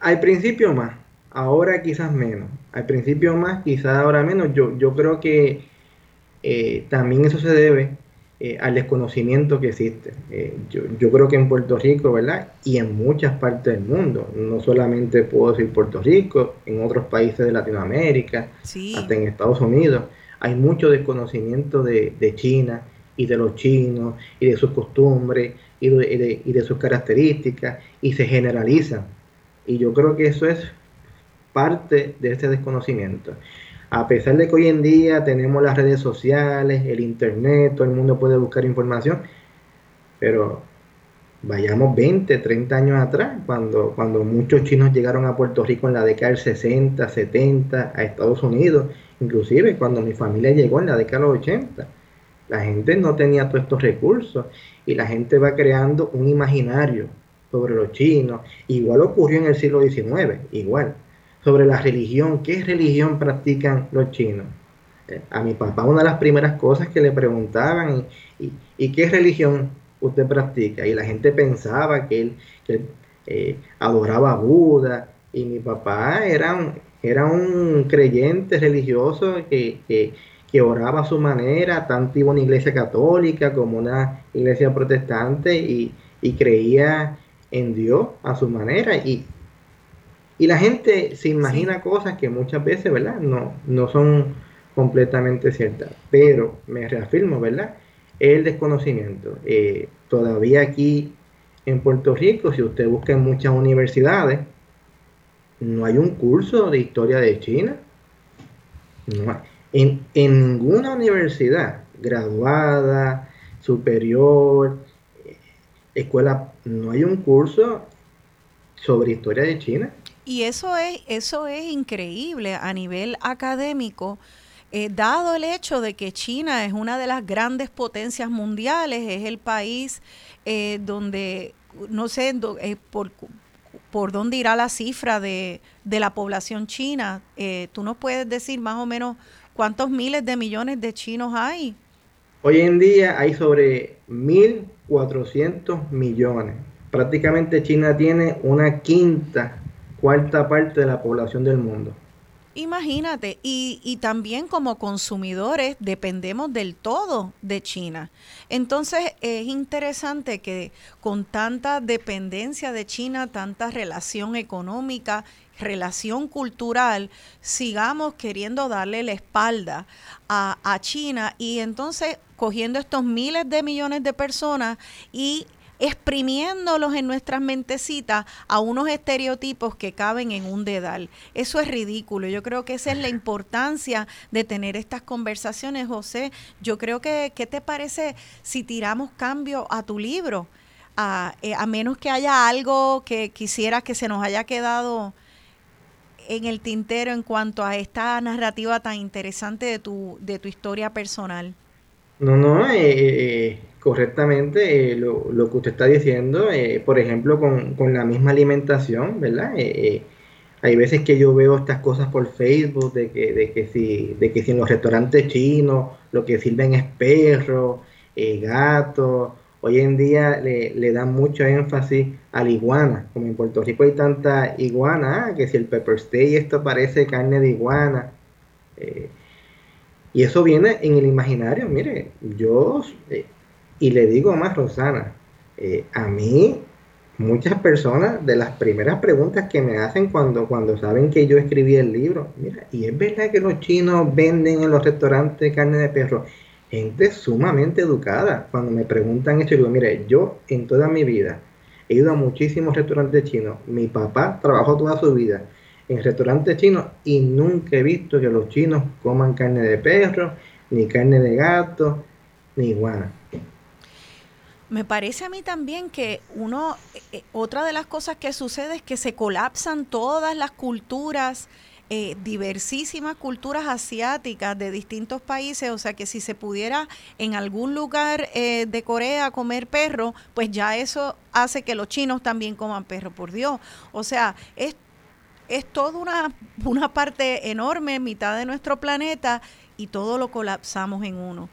Al principio más, ahora quizás menos. Al principio más, quizás ahora menos. Yo creo que también eso se debe al desconocimiento que existe. Yo creo que en Puerto Rico, ¿verdad? Y en muchas partes del mundo, no solamente puedo decir Puerto Rico, en otros países de Latinoamérica, sí, hasta en Estados Unidos, hay mucho desconocimiento de China y de los chinos y de sus costumbres y de sus características, y se generalizan. Y yo creo que eso es parte de este desconocimiento. A pesar de que hoy en día tenemos las redes sociales, el internet, todo el mundo puede buscar información, pero vayamos 20, 30 años atrás, cuando muchos chinos llegaron a Puerto Rico en la década del 60, 70, a Estados Unidos, inclusive cuando mi familia llegó en la década de los 80, la gente no tenía todos estos recursos y la gente va creando un imaginario sobre los chinos. Igual ocurrió en el siglo XIX, igual. Sobre la religión, ¿qué religión practican los chinos? A mi papá una de las primeras cosas que le preguntaban, ¿y qué religión usted practica? Y la gente pensaba que él adoraba a Buda, y mi papá era un creyente religioso que oraba a su manera, tanto iba a una iglesia católica como una iglesia protestante, y creía en Dios a su manera, y la gente se imagina, sí, cosas que muchas veces, ¿verdad?, no son completamente ciertas. Pero me reafirmo, ¿verdad?, el desconocimiento. Todavía aquí en Puerto Rico, si usted busca en muchas universidades, no hay un curso de historia de China. No hay. En ninguna universidad graduada, superior, escuela, no hay un curso sobre historia de China. Y eso es increíble a nivel académico, dado el hecho de que China es una de las grandes potencias mundiales, es el país donde, no sé por dónde irá la cifra de la población china. ¿Tú nos puedes decir más o menos cuántos miles de millones de chinos hay? Hoy en día hay sobre 1.400 millones. Prácticamente China tiene una cuarta parte de la población del mundo. Imagínate, y también como consumidores dependemos del todo de China. Entonces es interesante que con tanta dependencia de China, tanta relación económica, relación cultural, sigamos queriendo darle la espalda a China, y entonces cogiendo estos miles de millones de personas y exprimiéndolos en nuestras mentecitas a unos estereotipos que caben en un dedal. Eso es ridículo. Yo creo que esa es la importancia de tener estas conversaciones, José. Yo creo que, ¿qué te parece si tiramos cambio a tu libro? A menos que haya algo que quisieras que se nos haya quedado en el tintero en cuanto a esta narrativa tan interesante de tu historia personal. No, correctamente, lo que usted está diciendo, por ejemplo, con la misma alimentación, ¿verdad? Hay veces que yo veo estas cosas por Facebook de que si en los restaurantes chinos lo que sirven es perro, gato. Hoy en día le dan mucho énfasis a la iguana. Como en Puerto Rico hay tanta iguana, que si el pepper steak, esto parece carne de iguana. Y eso viene en el imaginario. Mire, yo... Y le digo más, Rosana, a mí muchas personas, de las primeras preguntas que me hacen cuando saben que yo escribí el libro, mira, ¿y es verdad que los chinos venden en los restaurantes carne de perro? Gente sumamente educada. Cuando me preguntan esto, yo digo, mire, yo en toda mi vida he ido a muchísimos restaurantes chinos. Mi papá trabajó toda su vida en restaurantes chinos y nunca he visto que los chinos coman carne de perro, ni carne de gato, ni iguana. Me parece a mí también que otra de las cosas que sucede es que se colapsan todas las culturas, diversísimas culturas asiáticas de distintos países, o sea que si se pudiera en algún lugar de Corea comer perro, pues ya eso hace que los chinos también coman perro, por Dios. O sea, es toda una parte enorme, mitad de nuestro planeta, y todo lo colapsamos en uno.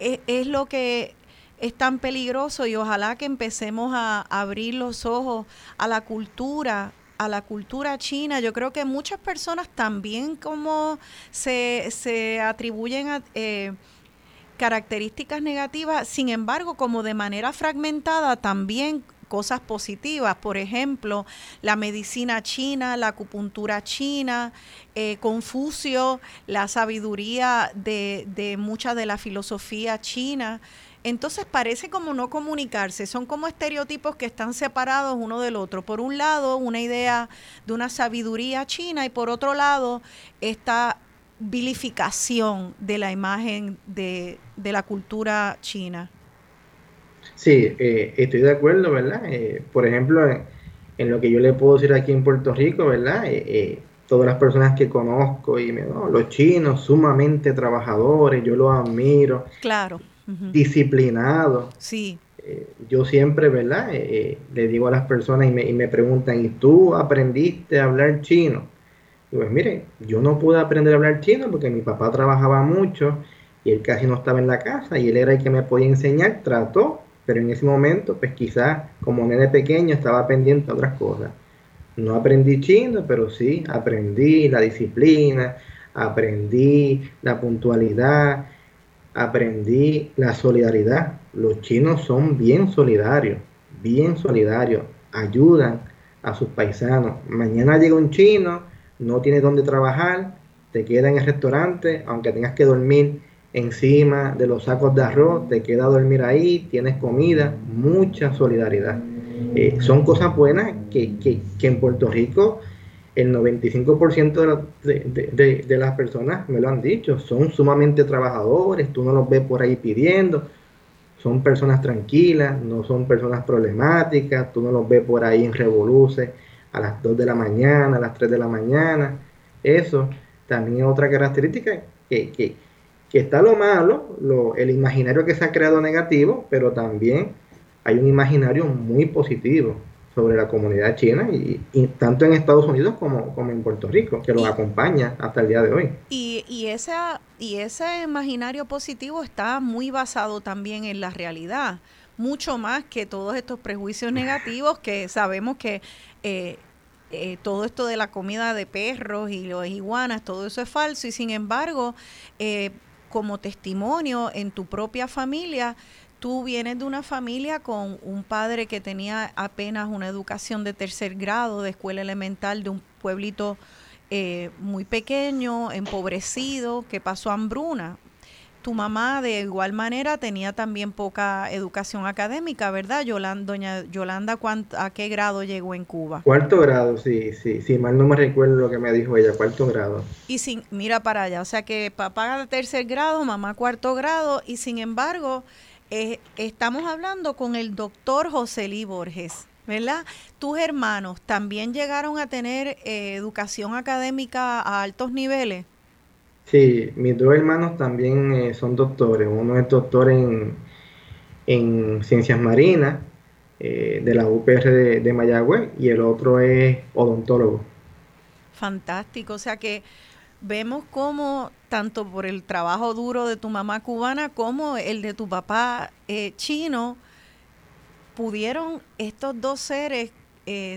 Es lo que es tan peligroso, y ojalá que empecemos a abrir los ojos a la cultura china. Yo creo que muchas personas también, como se atribuyen a características negativas, sin embargo, como de manera fragmentada también cosas positivas, por ejemplo, la medicina china, la acupuntura china, Confucio, la sabiduría de mucha de la filosofía china. Entonces parece como no comunicarse, son como estereotipos que están separados uno del otro. Por un lado, una idea de una sabiduría china, y por otro lado, esta vilificación de la imagen de la cultura china. Sí, estoy de acuerdo, ¿verdad? Por ejemplo, en lo que yo le puedo decir aquí en Puerto Rico, ¿verdad? Todas las personas que conozco y los chinos sumamente trabajadores, yo los admiro. Claro. Uh-huh. Disciplinados. Sí. Yo siempre, ¿verdad? Le digo a las personas y me preguntan, ¿y tú aprendiste a hablar chino? Y pues mire, yo no pude aprender a hablar chino porque mi papá trabajaba mucho y él casi no estaba en la casa y él era el que me podía enseñar, trató. Pero en ese momento, pues quizás como nene pequeño estaba pendiente a otras cosas. No aprendí chino, pero sí aprendí la disciplina, aprendí la puntualidad, aprendí la solidaridad. Los chinos son bien solidarios, ayudan a sus paisanos. Mañana llega un chino, no tiene dónde trabajar, te queda en el restaurante, aunque tengas que dormir encima de los sacos de arroz, te queda a dormir ahí, tienes comida, mucha solidaridad. Son cosas buenas que en Puerto Rico el 95% de las personas me lo han dicho, son sumamente trabajadores, tú no los ves por ahí pidiendo, son personas tranquilas, no son personas problemáticas, tú no los ves por ahí en revoluces a las 2 de la mañana, a las 3 de la mañana. Eso también es otra característica que está lo malo, el imaginario que se ha creado negativo, pero también hay un imaginario muy positivo sobre la comunidad china, y tanto en Estados Unidos como en Puerto Rico, que los acompaña hasta el día de hoy. Y ese imaginario positivo está muy basado también en la realidad, mucho más que todos estos prejuicios negativos que sabemos que... todo esto de la comida de perros y los iguanas, todo eso es falso, y sin embargo, como testimonio en tu propia familia, tú vienes de una familia con un padre que tenía apenas una educación de tercer grado, de escuela elemental, de un pueblito muy pequeño, empobrecido, que pasó hambruna. Tu mamá de igual manera tenía también poca educación académica, ¿verdad, Yolanda? Doña Yolanda, ¿a qué grado llegó en Cuba? Cuarto grado, sí, mal no me recuerdo lo que me dijo ella, cuarto grado. Y mira para allá, o sea que papá de tercer grado, mamá cuarto grado, y sin embargo, estamos hablando con el doctor José Lee Borges, ¿verdad? Tus hermanos también llegaron a tener educación académica a altos niveles. Sí, mis dos hermanos también son doctores. Uno es doctor en ciencias marinas de la UPR de Mayagüez, y el otro es odontólogo. Fantástico, o sea que vemos cómo tanto por el trabajo duro de tu mamá cubana como el de tu papá chino, pudieron estos dos seres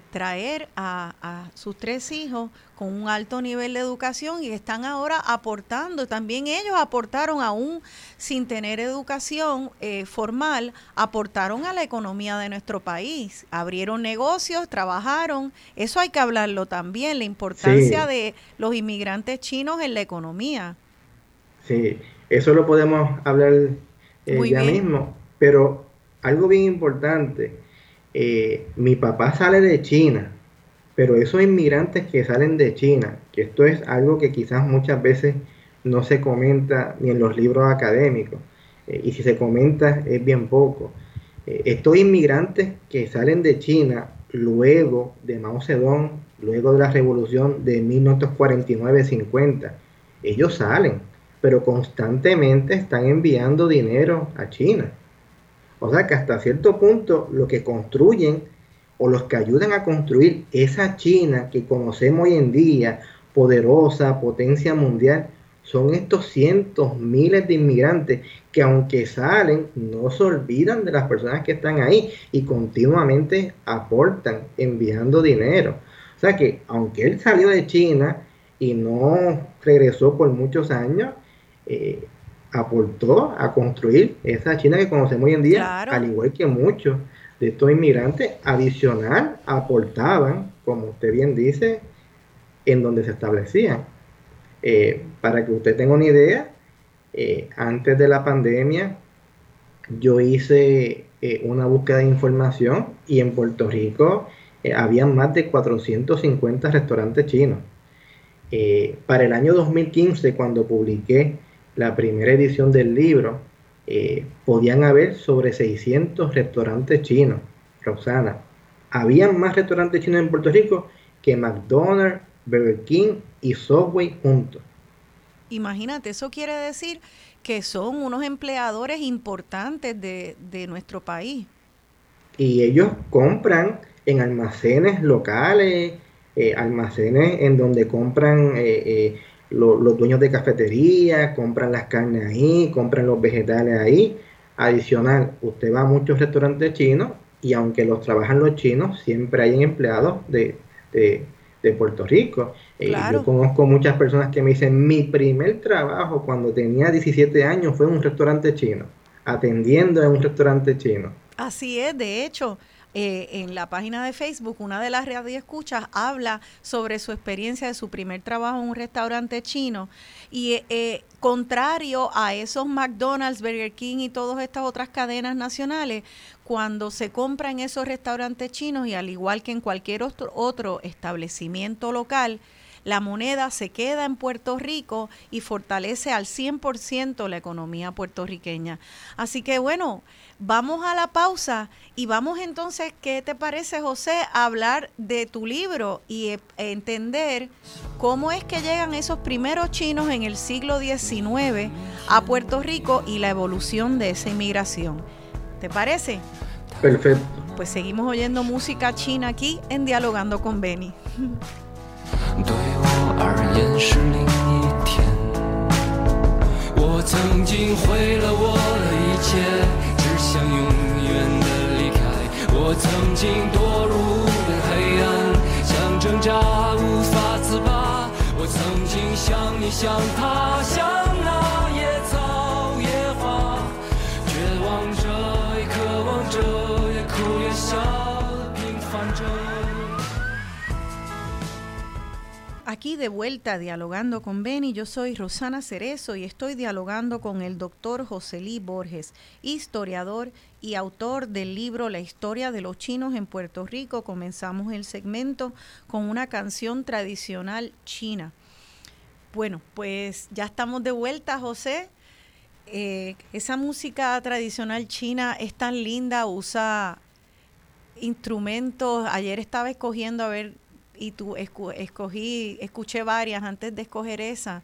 traer a sus tres hijos con un alto nivel de educación, y están ahora aportando, también ellos aportaron, aún sin tener educación formal, aportaron a la economía de nuestro país, abrieron negocios, trabajaron. Eso hay que hablarlo también, la importancia de los inmigrantes chinos en la economía. Sí, eso lo podemos hablar ya bien. Mismo, pero algo bien importante. Mi papá sale de China, pero esos inmigrantes que salen de China, que esto es algo que quizás muchas veces no se comenta ni en los libros académicos, y si se comenta es bien poco. Estos inmigrantes que salen de China luego de Mao Zedong, luego de la revolución de 1949-50, ellos salen, pero constantemente están enviando dinero a China. O sea que hasta cierto punto lo que construyen o los que ayudan a construir esa China que conocemos hoy en día, poderosa, potencia mundial, son estos cientos, miles de inmigrantes que aunque salen, no se olvidan de las personas que están ahí y continuamente aportan enviando dinero. O sea que aunque él salió de China y no regresó por muchos años, aportó a construir esa China que conocemos hoy en día, claro, al igual que muchos de estos inmigrantes adicional aportaban, como usted bien dice, en donde se establecían. Para que usted tenga una idea, antes de la pandemia yo hice una búsqueda de información y en Puerto Rico había más de 450 restaurantes chinos. Para el año 2015, cuando publiqué la primera edición del libro, podían haber sobre 600 restaurantes chinos, Rosana. Habían más restaurantes chinos en Puerto Rico que McDonald's, Burger King y Subway juntos. Imagínate, eso quiere decir que son unos empleadores importantes de nuestro país. Y ellos compran en almacenes locales, almacenes en donde compran los dueños de cafeterías, compran las carnes ahí, compran los vegetales ahí. Adicional, usted va a muchos restaurantes chinos y aunque los trabajan los chinos, siempre hay empleados de Puerto Rico. Claro. Yo conozco muchas personas que me dicen, mi primer trabajo cuando tenía 17 años fue en un restaurante chino, atendiendo en un restaurante chino. Así es, de hecho, en la página de Facebook, una de las radioescuchas habla sobre su experiencia de su primer trabajo en un restaurante chino y contrario a esos McDonald's, Burger King y todas estas otras cadenas nacionales, cuando se compra en esos restaurantes chinos y al igual que en cualquier otro establecimiento local, la moneda se queda en Puerto Rico y fortalece al 100% la economía puertorriqueña. Así que bueno, vamos a la pausa y vamos entonces, ¿qué te parece, José, a hablar de tu libro y entender cómo es que llegan esos primeros chinos en el siglo XIX a Puerto Rico y la evolución de esa inmigración? ¿Te parece? Perfecto. Pues seguimos oyendo música china aquí en Dialogando con Benny. 对我而言是另一天，我曾经毁了我的一切，只想永远的离开。我曾经多如人海洋，想挣扎无法自拔。我曾经想你想他，想那野草也枯也笑平凡着。 Aquí de vuelta dialogando con Benny, yo soy Rosana Cerezo y estoy dialogando con el doctor José Lee Borges, historiador y autor del libro La historia de los chinos en Puerto Rico. Comenzamos el segmento con una canción tradicional china. Bueno, pues ya estamos de vuelta, José. Esa música tradicional china es tan linda, usa instrumentos. Ayer estaba escogiendo, a ver, y tú escuché varias antes de escoger esa,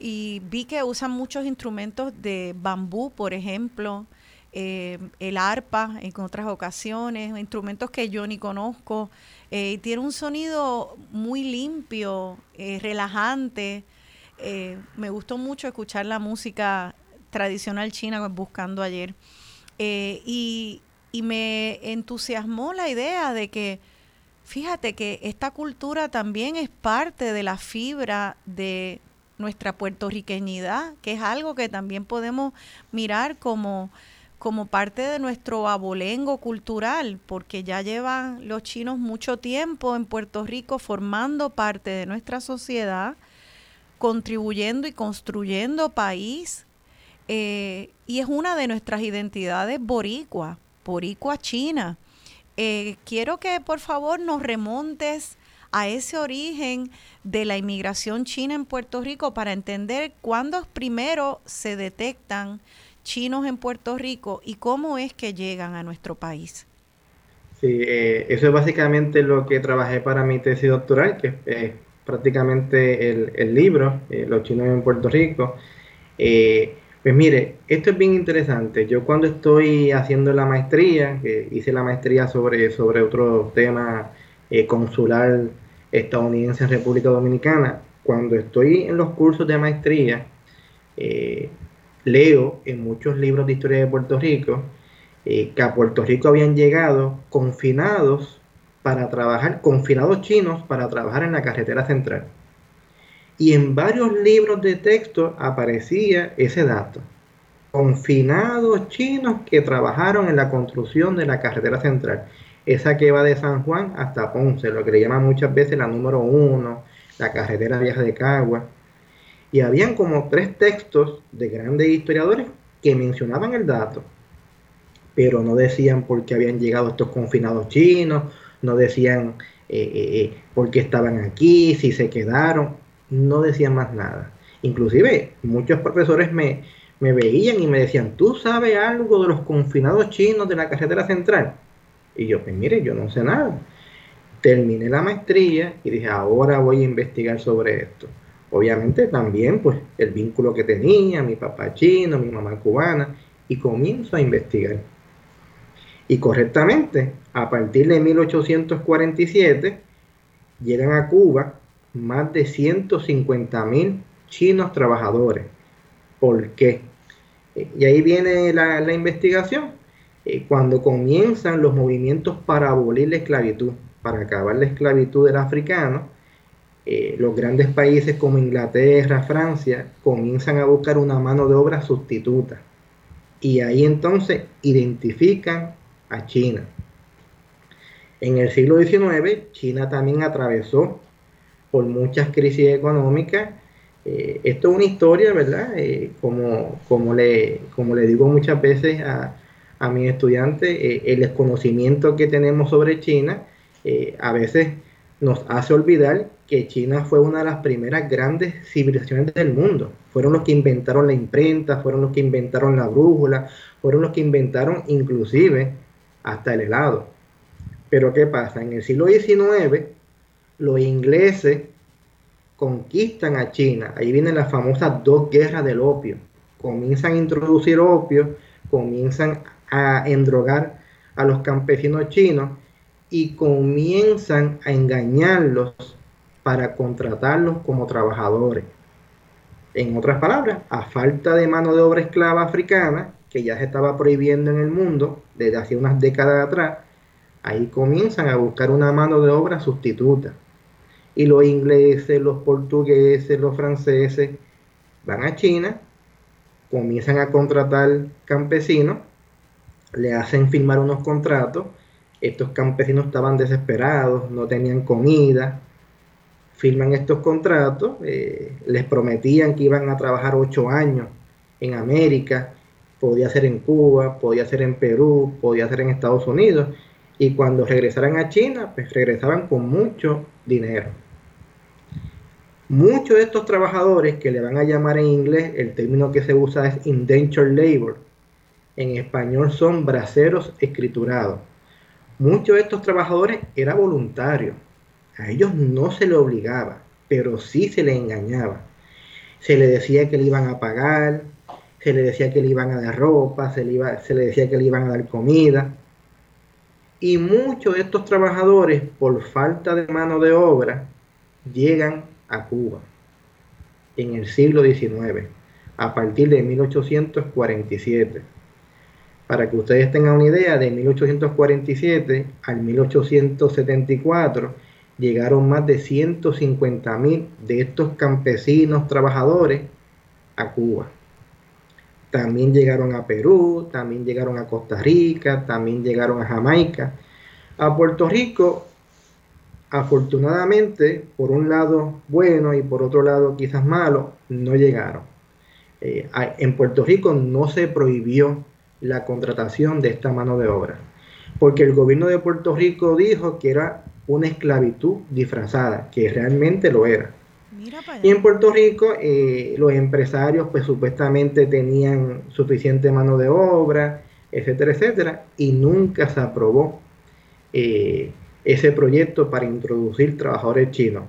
y vi que usan muchos instrumentos de bambú, por ejemplo, el arpa en otras ocasiones, instrumentos que yo ni conozco, y tiene un sonido muy limpio, relajante. Me gustó mucho escuchar la música tradicional china buscando ayer, y me entusiasmó la idea de que, fíjate que esta cultura también es parte de la fibra de nuestra puertorriqueñidad, que es algo que también podemos mirar como parte de nuestro abolengo cultural, porque ya llevan los chinos mucho tiempo en Puerto Rico formando parte de nuestra sociedad, contribuyendo y construyendo país, y es una de nuestras identidades boricua china. Quiero que por favor nos remontes a ese origen de la inmigración china en Puerto Rico para entender cuándo primero se detectan chinos en Puerto Rico y cómo es que llegan a nuestro país. Sí, eso es básicamente lo que trabajé para mi tesis doctoral, que es prácticamente el libro, Los chinos en Puerto Rico. Pues mire, esto es bien interesante. Yo cuando estoy haciendo la maestría, hice la maestría sobre otro tema consular estadounidense en República Dominicana, cuando estoy en los cursos de maestría, leo en muchos libros de historia de Puerto Rico que a Puerto Rico habían llegado confinados chinos para trabajar en la carretera central. Y en varios libros de texto aparecía ese dato. Confinados chinos que trabajaron en la construcción de la carretera central. Esa que va de San Juan hasta Ponce, lo que le llaman muchas veces la número 1, la carretera vieja de Cagua. Y habían como 3 textos de grandes historiadores que mencionaban el dato, pero no decían por qué habían llegado estos confinados chinos, no decían por qué estaban aquí, si se quedaron, no decían más nada. Inclusive muchos profesores me veían y me decían, ¿tú sabes algo de los confinados chinos de la carretera central? Y yo, pues mire, yo no sé nada. Terminé la maestría y dije, ahora voy a investigar sobre esto. Obviamente también pues el vínculo que tenía, mi papá chino, mi mamá cubana, y comienzo a investigar. Y correctamente, a partir de 1847, llegan a Cuba más de 150,000 chinos trabajadores. ¿Por qué? Y ahí viene la investigación. Cuando comienzan los movimientos para abolir la esclavitud, para acabar la esclavitud del africano, los grandes países como Inglaterra, Francia, comienzan a buscar una mano de obra sustituta. Y ahí entonces identifican a China. En el siglo XIX, China también atravesó por muchas crisis económicas. Esto es una historia, ¿verdad? Como le digo muchas veces a mis estudiantes, el desconocimiento que tenemos sobre China a veces nos hace olvidar que China fue una de las primeras grandes civilizaciones del mundo. Fueron los que inventaron la imprenta, fueron los que inventaron la brújula, fueron los que inventaron inclusive hasta el helado. Pero ¿qué pasa? En el siglo XIX, los ingleses conquistan a China. Ahí vienen las famosas 2 guerras del opio. Comienzan a introducir opio, comienzan a endrogar a los campesinos chinos y comienzan a engañarlos para contratarlos como trabajadores. En otras palabras, a falta de mano de obra esclava africana, que ya se estaba prohibiendo en el mundo desde hace unas décadas atrás, ahí comienzan a buscar una mano de obra sustituta. Y los ingleses, los portugueses, los franceses van a China, comienzan a contratar campesinos, le hacen firmar unos contratos. Estos campesinos estaban desesperados, no tenían comida. Firman estos contratos, les prometían que iban a trabajar 8 años en América, podía ser en Cuba, podía ser en Perú, podía ser en Estados Unidos, y cuando regresaran a China, pues regresaban con mucho dinero. Muchos de estos trabajadores, que le van a llamar en inglés, el término que se usa es indentured labor, en español son braceros escriturados. Muchos de estos trabajadores eran voluntarios. A ellos no se les obligaba, pero sí se les engañaba. Se les decía que le iban a pagar, se les decía que le iban a dar ropa, se les decía que le iban a dar comida. Y muchos de estos trabajadores, por falta de mano de obra, llegan a Cuba en el siglo XIX, a partir de 1847. Para que ustedes tengan una idea, de 1847 al 1874, llegaron más de 150,000 de estos campesinos trabajadores a Cuba. También llegaron a Perú, también llegaron a Costa Rica, también llegaron a Jamaica. A Puerto Rico, afortunadamente, por un lado bueno y por otro lado quizás malo, no llegaron. En Puerto Rico no se prohibió la contratación de esta mano de obra, porque el gobierno de Puerto Rico dijo que era una esclavitud disfrazada, que realmente lo era. Y en Puerto Rico los empresarios pues supuestamente tenían suficiente mano de obra, etcétera, etcétera, y nunca se aprobó ese proyecto para introducir trabajadores chinos.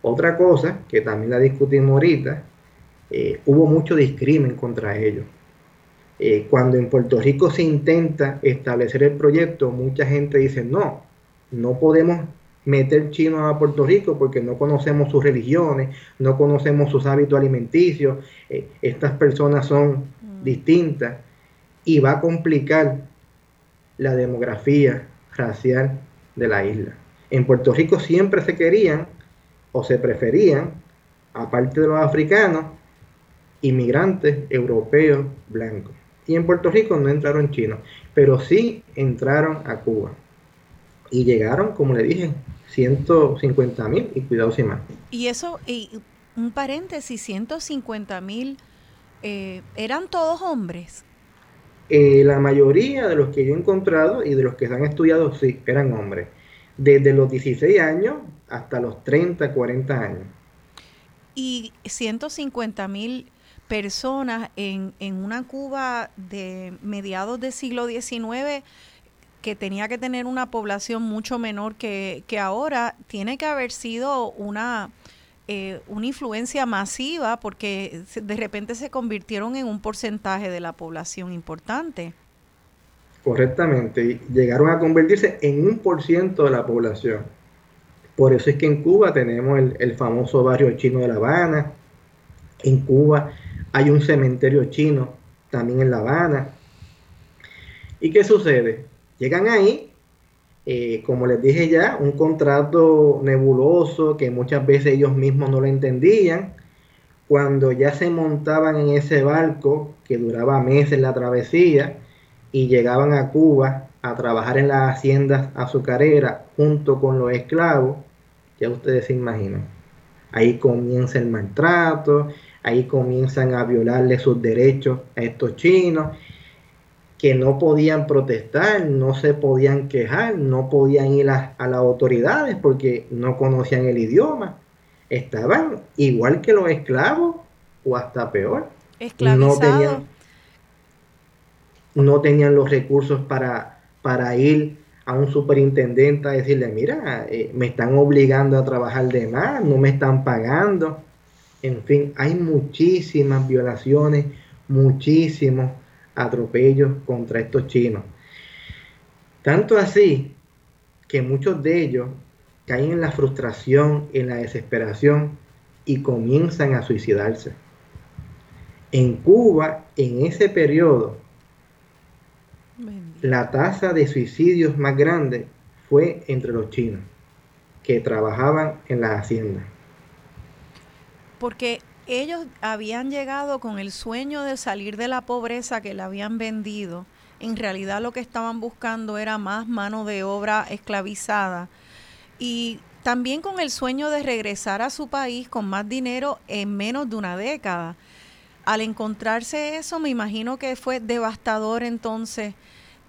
Otra cosa, que también la discutimos ahorita, hubo mucho discrimen contra ellos. Cuando en Puerto Rico se intenta establecer el proyecto, mucha gente dice, no, no podemos meter chinos a Puerto Rico porque no conocemos sus religiones, no conocemos sus hábitos alimenticios, estas personas son distintas, y va a complicar la demografía racial de la isla. En Puerto Rico siempre se querían o se preferían, aparte de los africanos, inmigrantes europeos blancos. Y en Puerto Rico no entraron chinos, pero sí entraron a Cuba. Y llegaron, como le dije, 150,000 y cuidado sin más. Y eso, y un paréntesis, 150,000, ¿eran todos hombres? La mayoría de los que yo he encontrado y de los que se han estudiado, sí, eran hombres. Desde los 16 años hasta los 30, 40 años. Y 150,000 personas en una Cuba de mediados del siglo XIX que tenía que tener una población mucho menor que ahora, tiene que haber sido una influencia masiva porque de repente se convirtieron en un porcentaje de la población importante. Correctamente, llegaron a convertirse en 1% de la población. Por eso es que en Cuba tenemos el famoso barrio chino de La Habana. En Cuba hay un cementerio chino también en La Habana. ¿Y qué sucede? Llegan ahí, como les dije ya, un contrato nebuloso que muchas veces ellos mismos no lo entendían. Cuando ya se montaban en ese barco que duraba meses la travesía y llegaban a Cuba a trabajar en las haciendas azucareras junto con los esclavos, ya ustedes se imaginan. Ahí comienza el maltrato, ahí comienzan a violarle sus derechos a estos chinos, que no podían protestar, no se podían quejar, no podían ir a las autoridades porque no conocían el idioma. Estaban igual que los esclavos o hasta peor. Esclavizados. No tenían los recursos para ir a un superintendente a decirle, mira, me están obligando a trabajar de más, no me están pagando. En fin, hay muchísimas violaciones, muchísimos atropellos contra estos chinos. Tanto así que muchos de ellos caen en la frustración, en la desesperación y comienzan a suicidarse. En Cuba, en ese periodo, la tasa de suicidios más grande fue entre los chinos que trabajaban en las haciendas. Porque ellos habían llegado con el sueño de salir de la pobreza que le habían vendido. En realidad lo que estaban buscando era más mano de obra esclavizada. Y también con el sueño de regresar a su país con más dinero en menos de una década. Al encontrarse eso, me imagino que fue devastador entonces,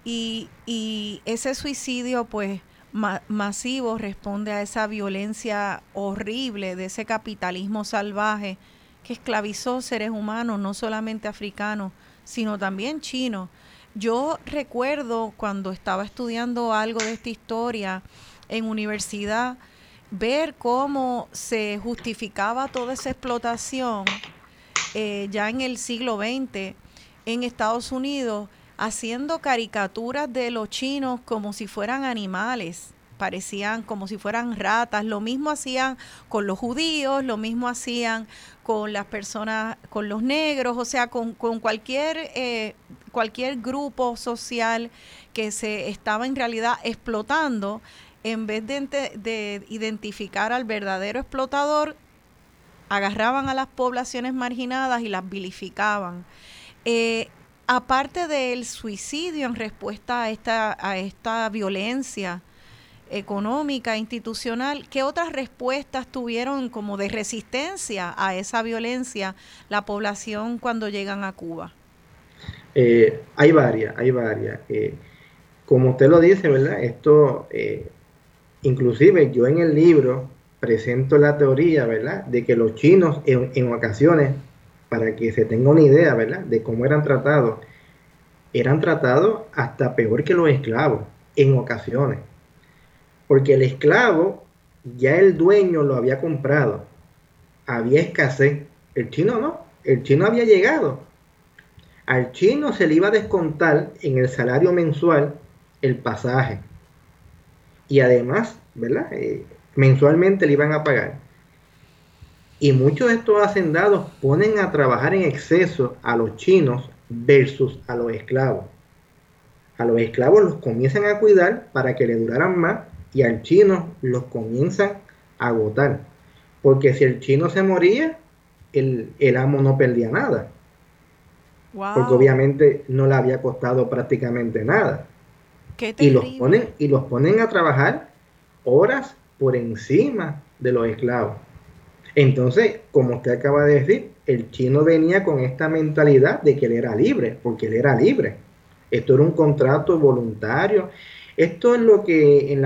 y ese suicidio pues masivo responde a esa violencia horrible de ese capitalismo salvaje que esclavizó seres humanos, no solamente africanos, sino también chinos. Yo recuerdo cuando estaba estudiando algo de esta historia en universidad, ver cómo se justificaba toda esa explotación. Ya en el siglo XX, en Estados Unidos, haciendo caricaturas de los chinos como si fueran animales, parecían como si fueran ratas. Lo mismo hacían con los judíos, lo mismo hacían con las personas, con los negros, o sea, con cualquier grupo social que se estaba en realidad explotando, en vez de identificar al verdadero explotador, agarraban a las poblaciones marginadas y las vilificaban. Aparte del suicidio en respuesta a esta violencia económica, institucional, ¿qué otras respuestas tuvieron como de resistencia a esa violencia la población cuando llegan a Cuba? Hay varias. Como usted lo dice, ¿verdad? Esto, inclusive yo en el libro presento la teoría, ¿verdad?, de que los chinos en ocasiones, para que se tenga una idea, ¿verdad?, de cómo eran tratados hasta peor que los esclavos, en ocasiones. Porque el esclavo, ya el dueño lo había comprado, había escasez. El chino no, el chino había llegado. Al chino se le iba a descontar en el salario mensual el pasaje. Y además, ¿verdad?, mensualmente le iban a pagar. Y muchos de estos hacendados ponen a trabajar en exceso a los chinos versus a los esclavos. A los esclavos los comienzan a cuidar para que le duraran más, y al chino los comienzan a agotar. Porque si el chino se moría, el amo no perdía nada. Wow. Porque obviamente no le había costado prácticamente nada. Qué terrible. Y los ponen a trabajar horas por encima de los esclavos. Entonces, como usted acaba de decir, el chino venía con esta mentalidad de que él era libre, porque él era libre. Esto era un contrato voluntario. Esto es lo que en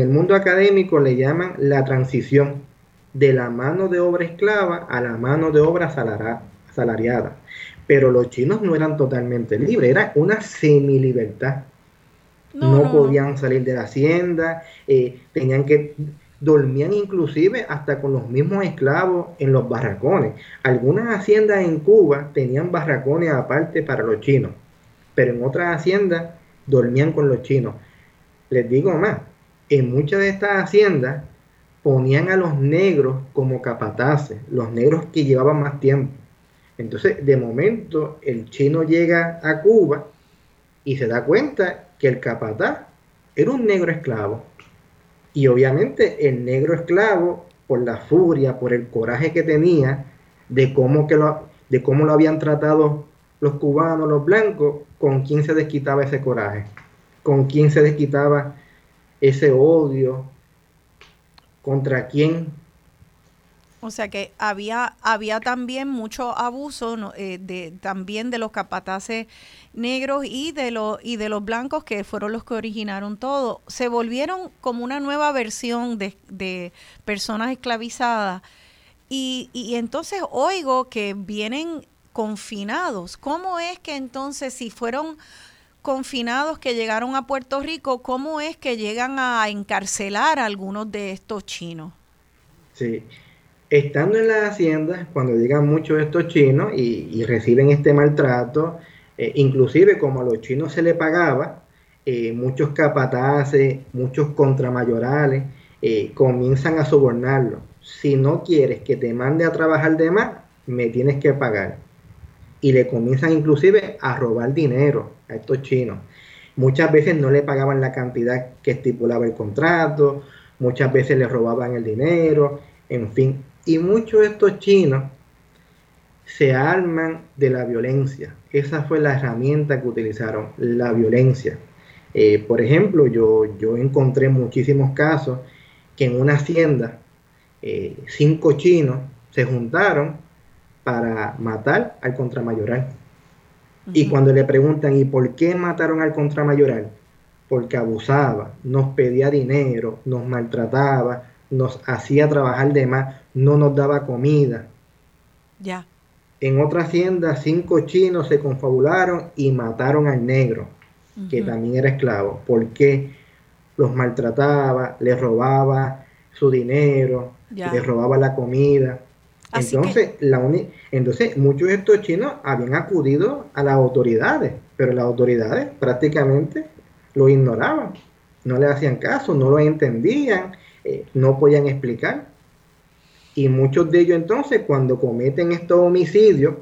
el mundo académico le llaman la transición de la mano de obra esclava a la mano de obra asalariada. Pero los chinos no eran totalmente libres, era una semilibertad. No podían salir de la hacienda, dormían inclusive hasta con los mismos esclavos en los barracones. Algunas haciendas en Cuba tenían barracones aparte para los chinos, pero en otras haciendas dormían con los chinos. Les digo más, en muchas de estas haciendas ponían a los negros como capataces, los negros que llevaban más tiempo. Entonces, de momento, el chino llega a Cuba y se da cuenta que el capataz era un negro esclavo. Y obviamente el negro esclavo, por la furia, por el coraje que tenía de cómo lo habían tratado los cubanos, los blancos, ¿con quién se desquitaba ese coraje? ¿Con quién se desquitaba ese odio? ¿Contra quién? O sea que había también mucho abuso, ¿no?, también de los capataces negros y de los blancos, que fueron los que originaron todo. Se volvieron como una nueva versión de personas esclavizadas. Y entonces oigo que vienen confinados. ¿Cómo es que entonces, si fueron confinados que llegaron a Puerto Rico, cómo es que llegan a encarcelar a algunos de estos chinos? Sí. Estando en las haciendas, cuando llegan muchos de estos chinos y reciben este maltrato, inclusive como a los chinos se les pagaba, muchos capataces, muchos contramayorales, comienzan a sobornarlos. Si no quieres que te mande a trabajar de más, me tienes que pagar. Y le comienzan inclusive a robar dinero a estos chinos. Muchas veces no le pagaban la cantidad que estipulaba el contrato, muchas veces les robaban el dinero, en fin. Y muchos de estos chinos se arman de la violencia. Esa fue la herramienta que utilizaron, la violencia. Por ejemplo, yo encontré muchísimos casos que en una hacienda 5 chinos se juntaron para matar al contramayoral. Uh-huh. Y cuando le preguntan, ¿y por qué mataron al contramayoral? Porque abusaba, nos pedía dinero, nos maltrataba, nos hacía trabajar de más, no nos daba comida. Ya. En otra hacienda, 5 chinos se confabularon y mataron al negro, uh-huh, que también era esclavo, porque los maltrataba, les robaba su dinero, ya, les robaba la comida. Entonces, muchos de estos chinos habían acudido a las autoridades, pero las autoridades prácticamente lo ignoraban, no le hacían caso, no lo entendían, no podían explicar. Y muchos de ellos entonces, cuando cometen estos homicidios,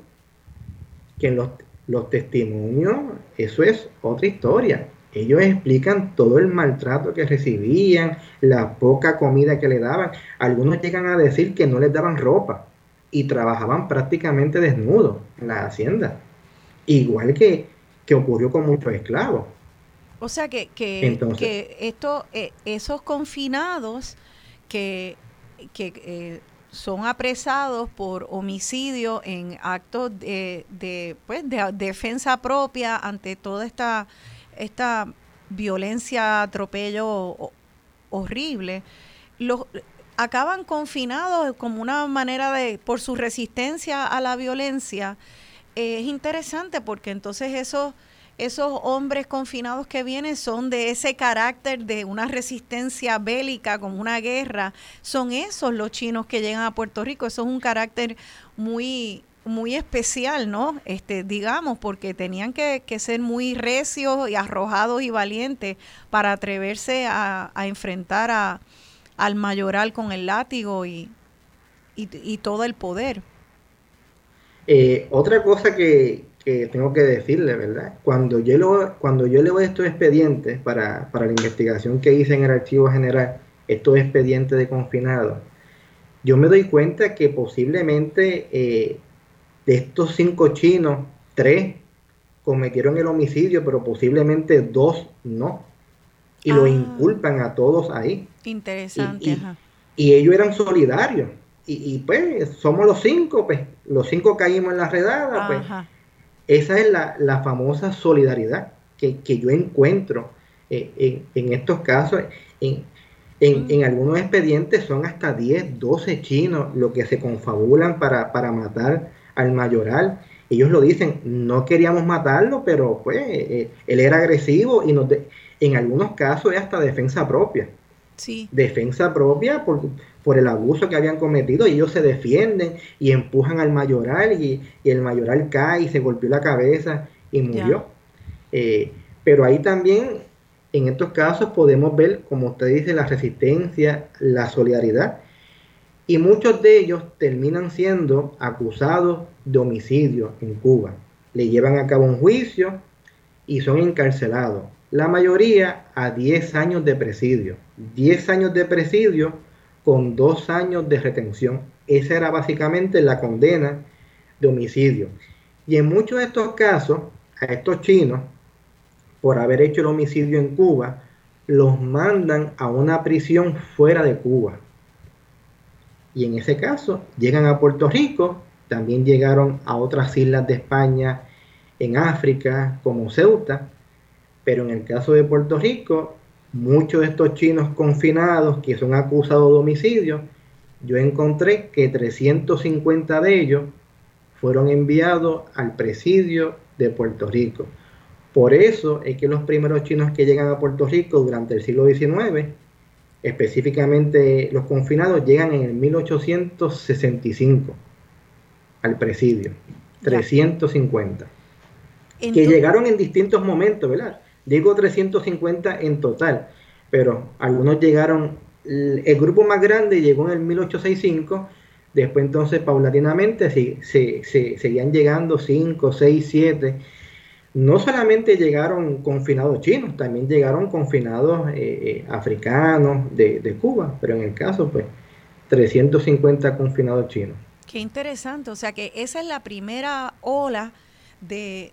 que en los testimonios, eso es otra historia. Ellos explican todo el maltrato que recibían, la poca comida que le daban. Algunos llegan a decir que no les daban ropa y trabajaban prácticamente desnudos en la hacienda. Igual que ocurrió con muchos esclavos. O sea que esos confinados que son apresados por homicidio en actos de defensa propia ante toda esta violencia, atropello horrible, acaban confinados como una manera de, por su resistencia a la violencia. Es interesante porque entonces esos hombres confinados que vienen son de ese carácter de una resistencia bélica, como una guerra. Son esos los chinos que llegan a Puerto Rico. Eso es un carácter muy, muy especial, ¿no? Digamos, porque tenían que ser muy recios y arrojados y valientes para atreverse a enfrentar al mayoral con el látigo y todo el poder. Otra cosa que tengo que decirle, ¿verdad? Cuando yo leo estos expedientes para la investigación que hice en el Archivo General, estos expedientes de confinados, yo me doy cuenta que posiblemente de estos 5 chinos, 3 cometieron el homicidio, pero posiblemente 2 no. Y los inculpan a todos ahí. Interesante, ajá. Y ellos eran solidarios. Y pues, somos los 5, pues, los 5 caímos en la redada, pues. Ajá. Esa es la famosa solidaridad que yo encuentro en estos casos. En algunos expedientes son hasta 10, 12 chinos los que se confabulan para matar al mayoral. Ellos lo dicen, no queríamos matarlo, pero pues él era agresivo y en algunos casos es hasta defensa propia. Sí. Defensa propia por el abuso que habían cometido, y ellos se defienden y empujan al mayoral y el mayoral cae y se golpeó la cabeza y murió. Pero ahí también, en estos casos, podemos ver, como usted dice, la resistencia, la solidaridad, y muchos de ellos terminan siendo acusados de homicidio en Cuba. Le llevan a cabo un juicio y son encarcelados. La mayoría a 10 años de presidio. 10 años de presidio con 2 años de retención. Esa era básicamente la condena de homicidio. Y en muchos de estos casos, a estos chinos, por haber hecho el homicidio en Cuba, los mandan a una prisión fuera de Cuba. Y en ese caso, llegan a Puerto Rico, también llegaron a otras islas de España, en África, como Ceuta. Pero en el caso de Puerto Rico, muchos de estos chinos confinados que son acusados de homicidio, yo encontré que 350 de ellos fueron enviados al presidio de Puerto Rico. Por eso es que los primeros chinos que llegan a Puerto Rico durante el siglo XIX, específicamente los confinados, llegan en el 1865 al presidio. 350. Que llegaron en distintos momentos, ¿verdad? Digo 350 en total, pero algunos llegaron, el grupo más grande llegó en el 1865, después entonces paulatinamente se seguían llegando 5, 6, 7. No solamente llegaron confinados chinos, también llegaron confinados africanos de Cuba, pero en el caso, pues, 350 confinados chinos. Qué interesante, o sea que esa es la primera ola de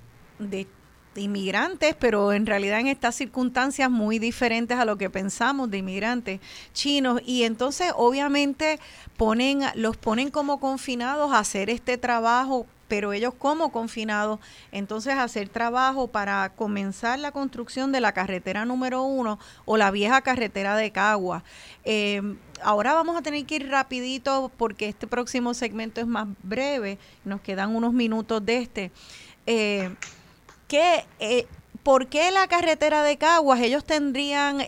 inmigrantes, pero en realidad en estas circunstancias muy diferentes a lo que pensamos de inmigrantes chinos, y entonces obviamente los ponen como confinados a hacer este trabajo, pero ellos como confinados, entonces hacer trabajo para comenzar la construcción de la carretera número 1 o la vieja carretera de Cagua. Ahora vamos a tener que ir rapidito porque este próximo segmento es más breve, nos quedan unos minutos de este. ¿Por qué la carretera de Caguas? Ellos tendrían,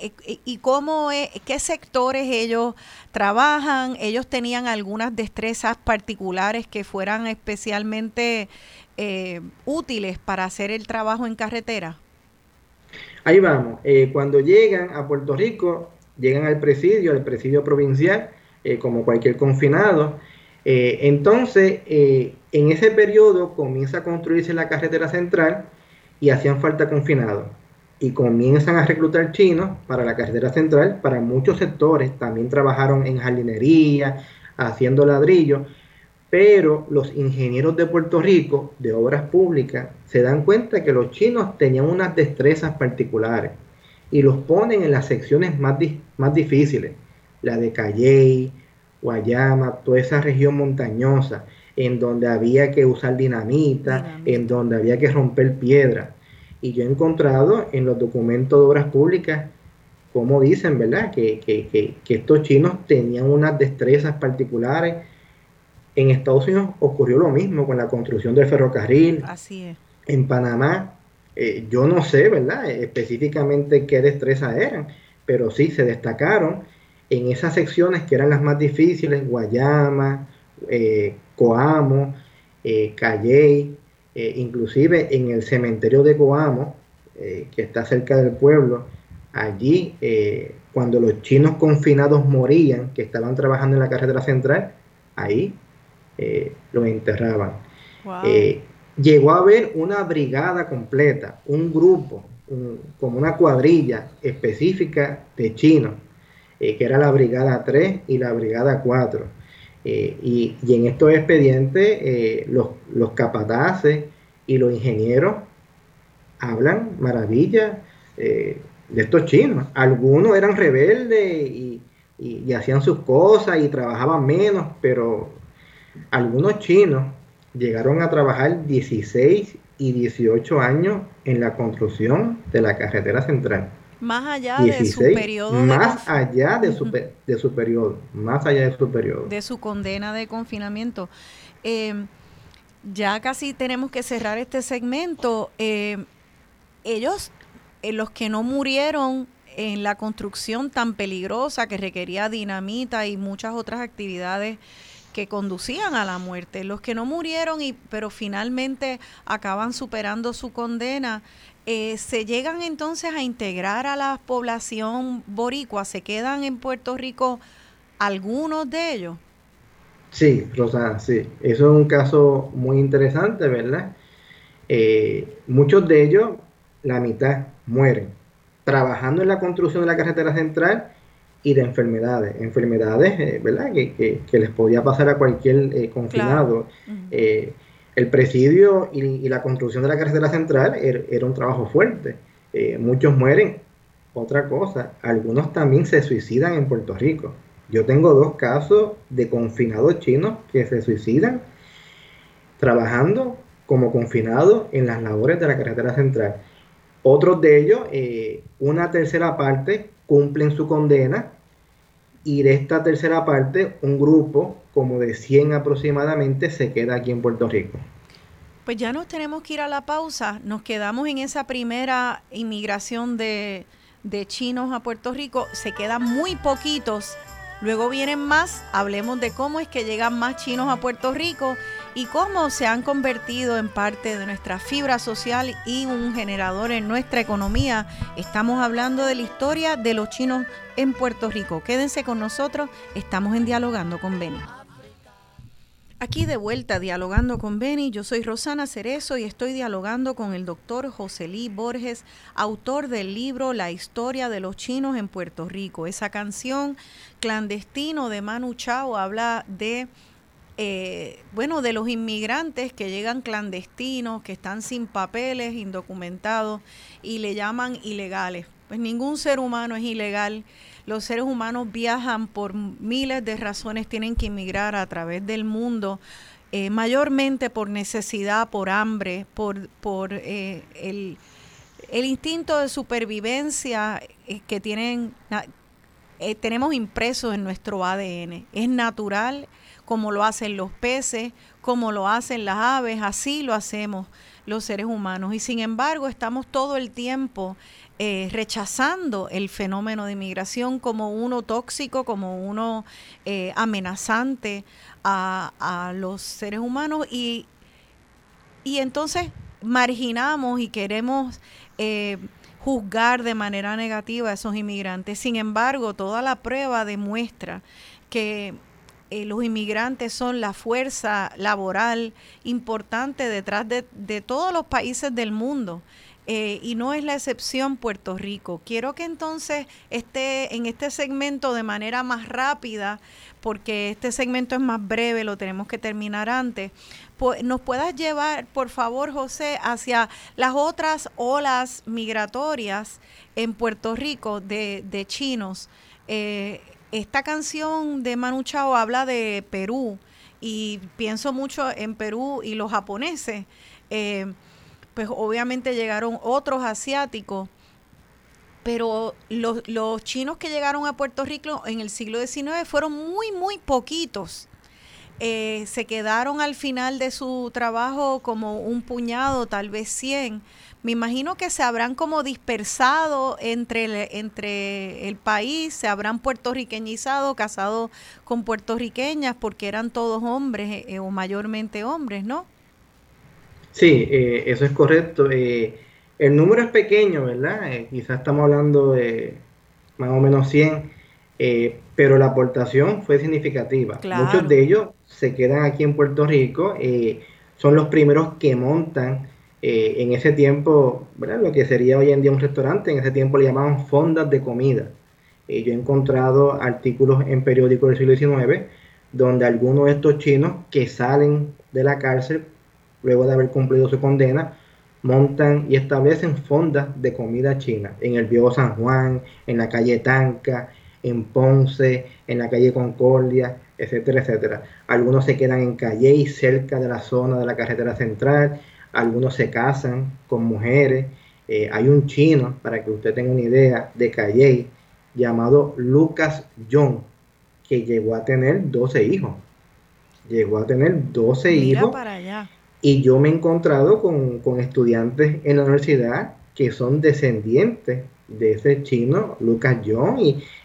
y cómo es, qué sectores ellos trabajan, ellos tenían algunas destrezas particulares que fueran especialmente útiles para hacer el trabajo en carretera. Ahí vamos, cuando llegan a Puerto Rico, llegan al presidio provincial, como cualquier confinado. Entonces, en ese periodo comienza a construirse la carretera central y hacían falta confinados. Y comienzan a reclutar chinos para la carretera central, para muchos sectores. También trabajaron en jardinería, haciendo ladrillo. Pero los ingenieros de Puerto Rico, de obras públicas, se dan cuenta que los chinos tenían unas destrezas particulares y los ponen en las secciones más difíciles, la de Calley, Guayama, toda esa región montañosa, en donde había que usar dinamita. En donde había que romper piedra. Y yo he encontrado en los documentos de obras públicas como dicen, ¿verdad? Que estos chinos tenían unas destrezas particulares. En Estados Unidos ocurrió lo mismo con la construcción del ferrocarril. Así es. En Panamá, yo no sé, ¿verdad?, específicamente qué destrezas eran, pero sí se destacaron en esas secciones que eran las más difíciles: Guayama, Coamo, Calley, inclusive en el cementerio de Coamo, que está cerca del pueblo. Allí, cuando los chinos confinados morían, que estaban trabajando en la carretera central, ahí los enterraban. Wow. Llegó a haber una brigada completa, un grupo, como una cuadrilla específica de chinos, que era la Brigada 3 y la Brigada 4. Y en estos expedientes, los capataces y los ingenieros hablan maravillas de estos chinos. Algunos eran rebeldes y hacían sus cosas y trabajaban menos, pero algunos chinos llegaron a trabajar 16 y 18 años en la construcción de la carretera central. Más allá de su periodo. Más allá de su periodo. De su condena de confinamiento. Ya casi tenemos que cerrar este segmento. Ellos, los que no murieron en la construcción tan peligrosa que requería dinamita y muchas otras actividades que conducían a la muerte, los que no murieron pero finalmente acaban superando su condena, se llegan entonces a integrar a la población boricua, se quedan en Puerto Rico algunos de ellos. Sí, Rosana, sí, eso es un caso muy interesante, ¿verdad? Muchos de ellos, la mitad, mueren trabajando en la construcción de la carretera central y de enfermedades, ¿verdad?, que les podía pasar a cualquier confinado. Claro. El presidio y la construcción de la carretera central era un trabajo fuerte. Muchos mueren. Otra cosa, algunos también se suicidan en Puerto Rico. Yo tengo 2 casos de confinados chinos que se suicidan trabajando como confinados en las labores de la carretera central. Otros de ellos, una tercera parte, cumplen su condena, y de esta tercera parte, un grupo como de 100 aproximadamente se queda aquí en Puerto Rico. Pues ya nos tenemos que ir a la pausa. Nos quedamos en esa primera inmigración de chinos a Puerto Rico. Se quedan muy poquitos. Luego vienen más. Hablemos de cómo es que llegan más chinos a Puerto Rico y cómo se han convertido en parte de nuestra fibra social y un generador en nuestra economía. Estamos hablando de la historia de los chinos en Puerto Rico. Quédense con nosotros, estamos en Dialogando con Beni. Aquí de vuelta, Dialogando con Beni. Yo soy Rosana Cerezo y estoy dialogando con el doctor José Lee Borges, autor del libro La historia de los chinos en Puerto Rico. Esa canción, Clandestino, de Manu Chao, habla de los inmigrantes que llegan clandestinos, que están sin papeles, indocumentados, y le llaman ilegales. Pues ningún ser humano es ilegal. Los seres humanos viajan por miles de razones, tienen que emigrar a través del mundo, mayormente por necesidad, por hambre, por el instinto de supervivencia que tenemos impreso en nuestro ADN. Es natural, como lo hacen los peces, como lo hacen las aves, así lo hacemos los seres humanos. Y sin embargo, estamos todo el tiempo rechazando el fenómeno de inmigración como uno tóxico, como uno amenazante a los seres humanos. Y entonces marginamos y queremos juzgar de manera negativa a esos inmigrantes. Sin embargo, toda la prueba demuestra que los inmigrantes son la fuerza laboral importante detrás de todos los países del mundo, y no es la excepción Puerto Rico. Quiero que entonces esté en este segmento de manera más rápida, porque este segmento es más breve, lo tenemos que terminar antes. Nos puedas llevar, por favor, José, hacia las otras olas migratorias en Puerto Rico de chinos. Esta canción de Manu Chao habla de Perú, y pienso mucho en Perú y los japoneses. Pues obviamente llegaron otros asiáticos, pero los chinos que llegaron a Puerto Rico en el siglo XIX fueron muy, muy poquitos. Se quedaron al final de su trabajo como un puñado, tal vez 100. Me imagino que se habrán como dispersado entre el país, se habrán puertorriqueñizado, casado con puertorriqueñas, porque eran todos hombres o mayormente hombres, ¿no? Sí, eso es correcto. El número es pequeño, ¿verdad? Quizás estamos hablando de más o menos 100, pero la aportación fue significativa. Claro. Muchos de ellos se quedan aquí en Puerto Rico, son los primeros que montan en ese tiempo, ¿verdad?, lo que sería hoy en día un restaurante. En ese tiempo le llamaban fondas de comida. Yo he encontrado artículos en periódicos del siglo XIX donde algunos de estos chinos que salen de la cárcel luego de haber cumplido su condena montan y establecen fondas de comida china en el viejo San Juan, en la calle Tanca, en Ponce, en la calle Concordia, etcétera, etcétera. Algunos se quedan en Calley, cerca de la zona de la carretera central. Algunos se casan con mujeres. Hay un chino, para que usted tenga una idea, de Calley, llamado Lucas Young, que llegó a tener 12 hijos. Mira hijos. Para allá. Y yo me he encontrado con estudiantes en la universidad que son descendientes de ese chino, Lucas Young,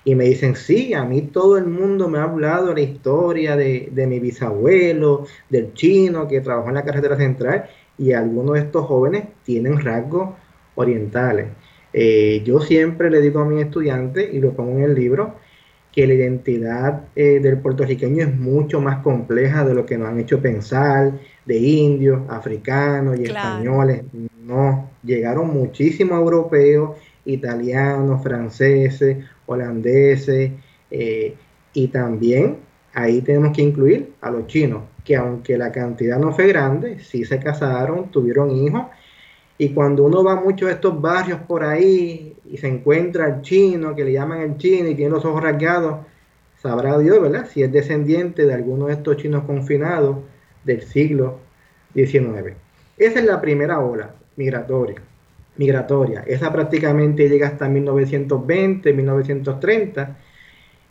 y me dicen, sí, a mí todo el mundo me ha hablado de la historia de mi bisabuelo, del chino que trabajó en la carretera central. Y algunos de estos jóvenes tienen rasgos orientales. Yo siempre le digo a mis estudiantes, y lo pongo en el libro, que la identidad del puertorriqueño es mucho más compleja de lo que nos han hecho pensar, de indios, africanos y claro. Españoles. No, llegaron muchísimos europeos, italianos, franceses, holandeses, y también ahí tenemos que incluir a los chinos, que aunque la cantidad no fue grande, sí se casaron, tuvieron hijos, y cuando uno va a muchos de estos barrios por ahí y se encuentra al chino, que le llaman el chino y tiene los ojos rasgados, sabrá Dios, ¿verdad?, si es descendiente de alguno de estos chinos confinados del siglo XIX. Esa es la primera ola migratoria. Esa prácticamente llega hasta 1920, 1930.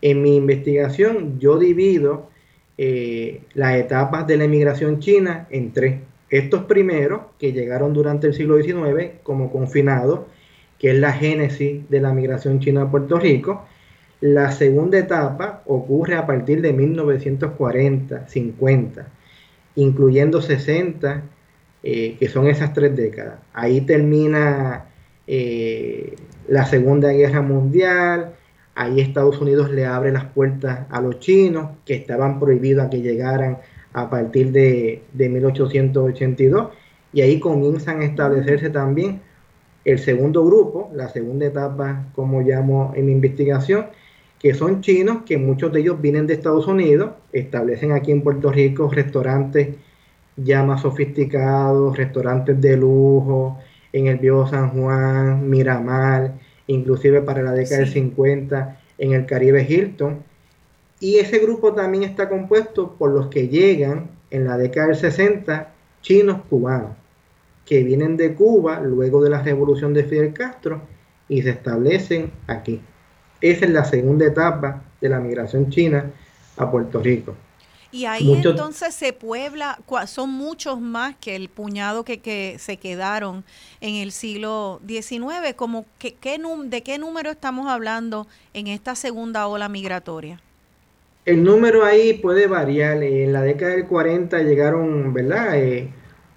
En mi investigación yo divido las etapas de la emigración china en tres. Estos primeros que llegaron durante el siglo XIX como confinados, que es la génesis de la migración china a Puerto Rico. La segunda etapa ocurre a partir de 1940, 50, incluyendo 60, que son esas 3 décadas. Ahí termina la Segunda Guerra Mundial. Ahí Estados Unidos le abre las puertas a los chinos, que estaban prohibidos a que llegaran a partir de 1882, y ahí comienzan a establecerse también el segundo grupo, la segunda etapa, como llamo en mi investigación, que son chinos que muchos de ellos vienen de Estados Unidos, establecen aquí en Puerto Rico restaurantes ya más sofisticados, restaurantes de lujo, en el viejo San Juan, Miramar, inclusive para la década del 50 en el Caribe Hilton. Y ese grupo también está compuesto por los que llegan en la década del 60, chinos cubanos, que vienen de Cuba luego de la revolución de Fidel Castro y se establecen aquí. Esa es la segunda etapa de la migración china a Puerto Rico. Y ahí entonces se puebla, son muchos más que el puñado que se quedaron en el siglo XIX. Como ¿de qué número estamos hablando en esta segunda ola migratoria? El número ahí puede variar. En la década del 40 llegaron, ¿verdad?,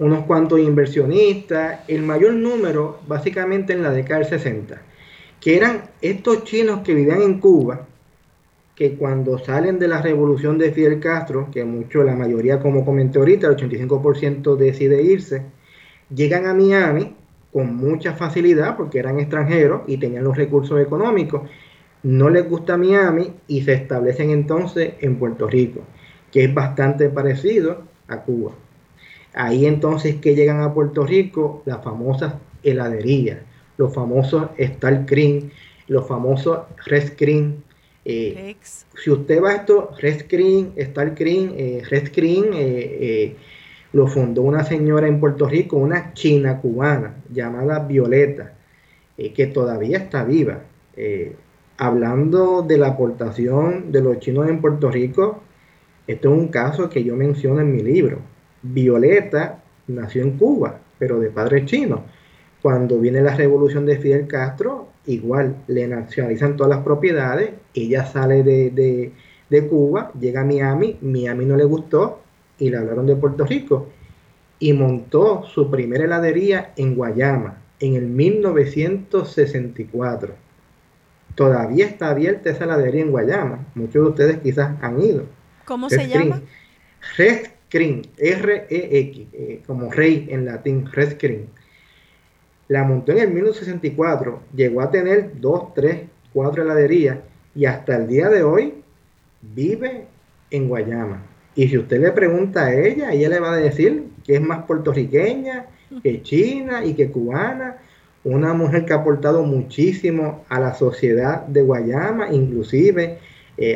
unos cuantos inversionistas. El mayor número básicamente en la década del 60, que eran estos chinos que vivían en Cuba, que cuando salen de la revolución de Fidel Castro, que la mayoría, como comenté ahorita, el 85% decide irse, llegan a Miami con mucha facilidad porque eran extranjeros y tenían los recursos económicos. No les gusta Miami y se establecen entonces en Puerto Rico, que es bastante parecido a Cuba. Ahí entonces que llegan a Puerto Rico las famosas heladerías, los famosos Star Cream, los famosos Rex Cream. Si usted va a esto, Rex Cream, Star Cream, Rex Cream, lo fundó una señora en Puerto Rico, una china cubana llamada Violeta. que todavía está viva. Hablando de la aportación de los chinos en Puerto Rico, este es un caso que yo menciono en mi libro. Violeta nació en Cuba, pero de padres chinos. Cuando viene la revolución de Fidel Castro, igual le nacionalizan todas las propiedades, ella sale de Cuba, llega a Miami, Miami no le gustó y le hablaron de Puerto Rico. Y montó su primera heladería en Guayama en el 1964. Todavía está abierta esa heladería en Guayama. Muchos de ustedes quizás han ido. ¿Cómo se llama? Rex Cream, R-E-X, como rey en latín, Rex Cream. La montó en el 1964, llegó a tener 2, 3, 4 heladerías y hasta el día de hoy vive en Guayama. Y si usted le pregunta a ella, ella le va a decir que es más puertorriqueña que china y que cubana. Una mujer que ha aportado muchísimo a la sociedad de Guayama, inclusive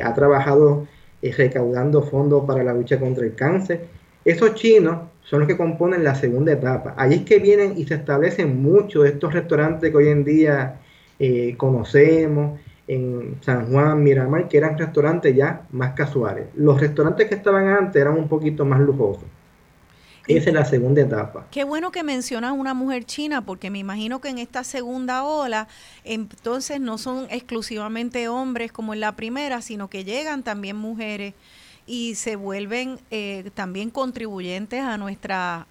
ha trabajado recaudando fondos para la lucha contra el cáncer. Esos chinos son los que componen la segunda etapa. Allí es que vienen y se establecen muchos de estos restaurantes que hoy en día conocemos en San Juan, Miramar, que eran restaurantes ya más casuales. Los restaurantes que estaban antes eran un poquito más lujosos. Esa es la segunda etapa. Qué bueno que mencionas una mujer china, porque me imagino que en esta segunda ola, entonces no son exclusivamente hombres como en la primera, sino que llegan también mujeres y se vuelven también contribuyentes a nuestra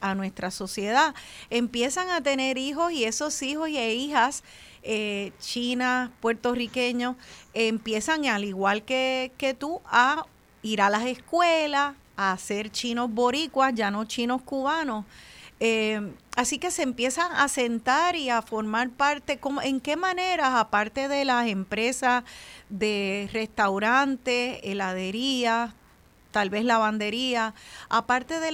sociedad. Empiezan a tener hijos y esos hijos e hijas chinas, puertorriqueños, empiezan al igual que tú a ir a las escuelas, a ser chinos boricuas, ya no chinos cubanos. Así que se empiezan a sentar y a formar parte. ¿En qué maneras, aparte de las empresas de restaurantes, heladerías, tal vez lavandería, aparte de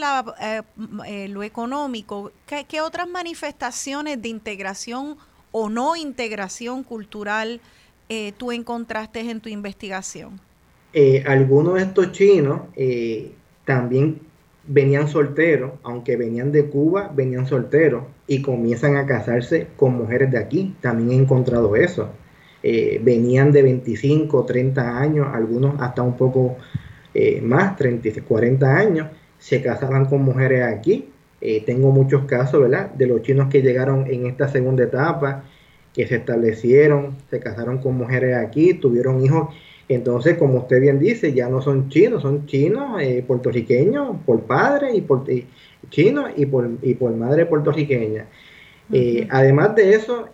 lo económico, ¿qué otras manifestaciones de integración o no integración cultural tú encontraste en tu investigación? Algunos de estos chinos también venían solteros, aunque venían de Cuba, venían solteros y comienzan a casarse con mujeres de aquí. También he encontrado eso. Venían de 25, 30 años, algunos hasta un poco más, 30, 40 años, se casaban con mujeres aquí. Tengo muchos casos, ¿verdad?, de los chinos que llegaron en esta segunda etapa, que se establecieron, se casaron con mujeres aquí, tuvieron hijos. Entonces, como usted bien dice, ya no son chinos puertorriqueños por padre y por chinos y por madre puertorriqueña. Uh-huh. Además de eso,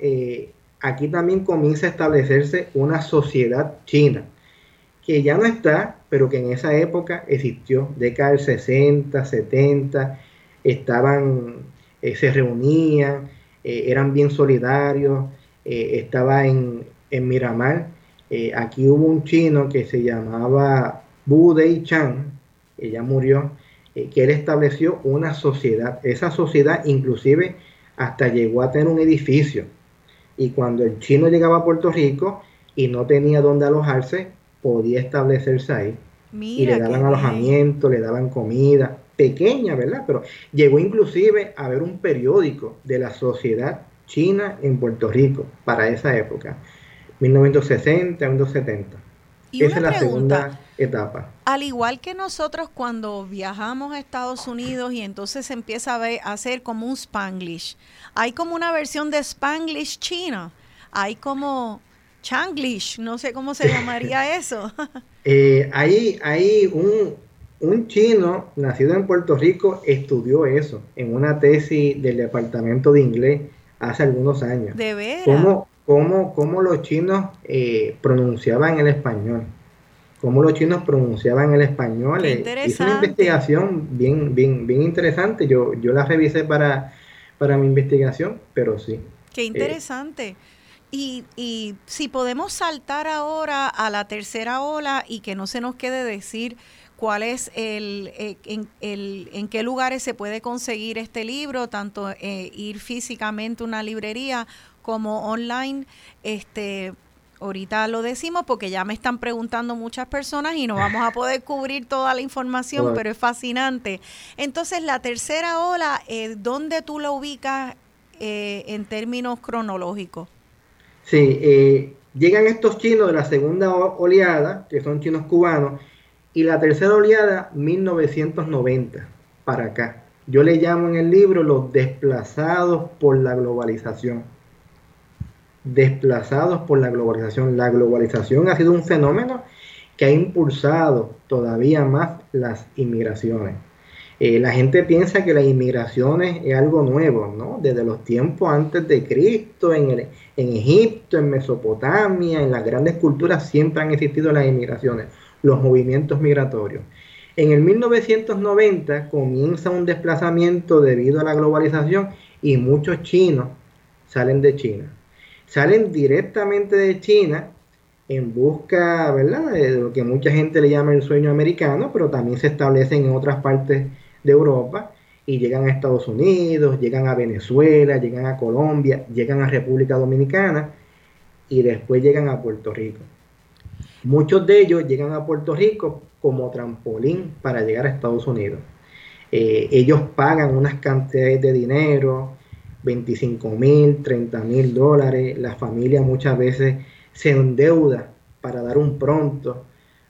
aquí también comienza a establecerse una sociedad china que ya no está, pero que en esa época existió. Década del 60, 70, se reunían, eran bien solidarios, estaba en Miramar. Aquí hubo un chino que se llamaba Bu Dei Chang, ella murió, que él estableció una sociedad. Esa sociedad inclusive hasta llegó a tener un edificio. Y cuando el chino llegaba a Puerto Rico y no tenía dónde alojarse, podía establecerse ahí. Mira, y le daban alojamiento, le daban comida, pequeña, ¿verdad? Pero llegó inclusive a haber un periódico de la sociedad china en Puerto Rico para esa época. 1960, 1970. Y esa es la segunda etapa. Al igual que nosotros cuando viajamos a Estados Unidos y entonces se empieza a hacer como un Spanglish. Hay como una versión de Spanglish china. Hay como Changlish, no sé cómo se llamaría eso. Hay un chino nacido en Puerto Rico, estudió eso en una tesis del Departamento de Inglés hace algunos años. ¿De veras? Cómo los chinos pronunciaban el español. Hice una investigación bien interesante. Yo la revisé para mi investigación, pero sí. Qué interesante. Y si podemos saltar ahora a la tercera ola y que no se nos quede decir cuál es en qué lugares se puede conseguir este libro, tanto ir físicamente a una librería como online, ahorita lo decimos porque ya me están preguntando muchas personas y no vamos a poder cubrir toda la información, bueno. Pero es fascinante. Entonces, la tercera ola, ¿dónde tú la ubicas en términos cronológicos? Sí, llegan estos chinos de la segunda oleada, que son chinos cubanos, y la tercera oleada, 1990, para acá. Yo le llamo en el libro los desplazados por la globalización. Desplazados por la globalización. La globalización ha sido un fenómeno que ha impulsado todavía más las inmigraciones. La gente piensa que las inmigraciones es algo nuevo, ¿no? Desde los tiempos antes de Cristo, en Egipto, en Mesopotamia, en las grandes culturas siempre han existido las inmigraciones, los movimientos migratorios. En el 1990 comienza un desplazamiento debido a la globalización y muchos chinos salen de China. Salen directamente de China en busca, ¿verdad?, de lo que mucha gente le llama el sueño americano, pero también se establecen en otras partes de Europa y llegan a Estados Unidos, llegan a Venezuela, llegan a Colombia, llegan a República Dominicana y después llegan a Puerto Rico. Muchos de ellos llegan a Puerto Rico como trampolín para llegar a Estados Unidos. Ellos pagan unas cantidades de dinero, $25,000, $30,000. La familia muchas veces se endeuda para dar un pronto,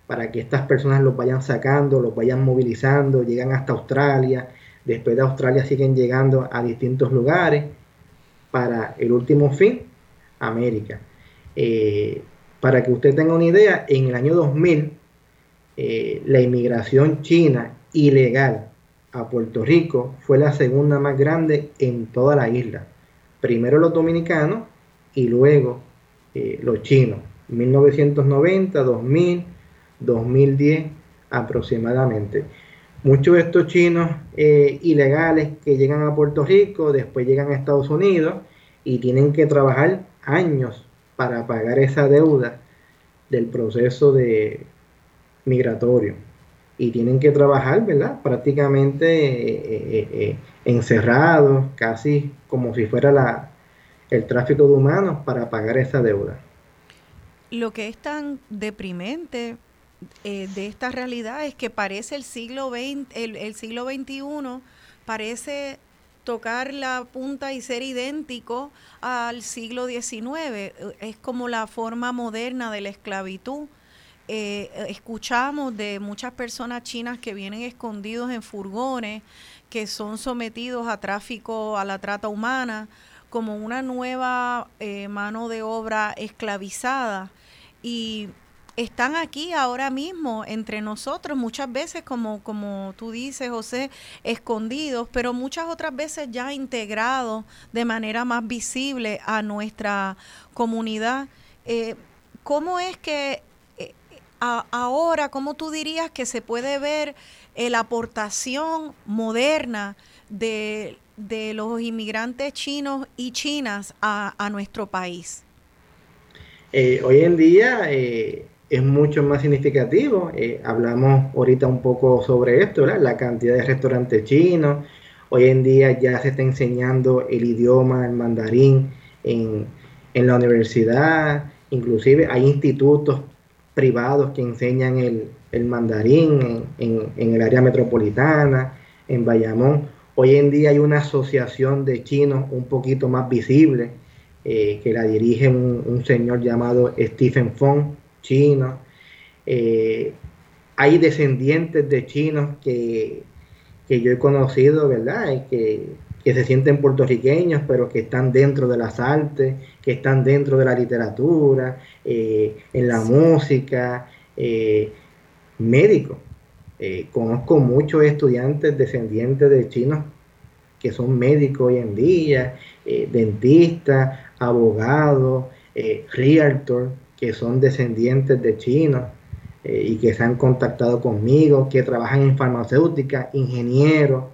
para que estas personas los vayan sacando, los vayan movilizando, llegan hasta Australia, después de Australia siguen llegando a distintos lugares, para el último fin, América. Para que usted tenga una idea, en el año 2000, la inmigración china ilegal a Puerto Rico fue la segunda más grande en toda la isla. Primero los dominicanos y luego los chinos, 1990, 2000, 2010 aproximadamente. Muchos de estos chinos ilegales que llegan a Puerto Rico, después llegan a Estados Unidos y tienen que trabajar años para pagar esa deuda del proceso de migratorio. Y tienen que trabajar, ¿verdad?, prácticamente encerrados, casi como si fuera el tráfico de humanos para pagar esa deuda. Lo que es tan deprimente de esta realidad es que parece el siglo XXI parece tocar la punta y ser idéntico al siglo XIX. Es como la forma moderna de la esclavitud. Escuchamos de muchas personas chinas que vienen escondidos en furgones, que son sometidos a tráfico, a la trata humana, como una nueva mano de obra esclavizada, y están aquí ahora mismo entre nosotros, muchas veces como tú dices, José, escondidos, pero muchas otras veces ya integrados de manera más visible a nuestra comunidad. ¿Cómo es que ahora, cómo tú dirías que se puede ver la aportación moderna de los inmigrantes chinos y chinas a nuestro país? Hoy en día es mucho más significativo. Hablamos ahorita un poco sobre esto, ¿verdad?, la cantidad de restaurantes chinos. Hoy en día ya se está enseñando el idioma, el mandarín, en la universidad. Inclusive hay institutos privados que enseñan el mandarín en el área metropolitana, en Bayamón. Hoy en día hay una asociación de chinos un poquito más visible, que la dirige un señor llamado Stephen Fong, chino. Hay descendientes de chinos que yo he conocido, ¿verdad?, que se sienten puertorriqueños, pero que están dentro de las artes, que están dentro de la literatura, en la música, médicos. Conozco muchos estudiantes descendientes de chinos que son médicos hoy en día, dentistas, abogados, realtor, que son descendientes de chinos y que se han contactado conmigo, que trabajan en farmacéutica, ingenieros,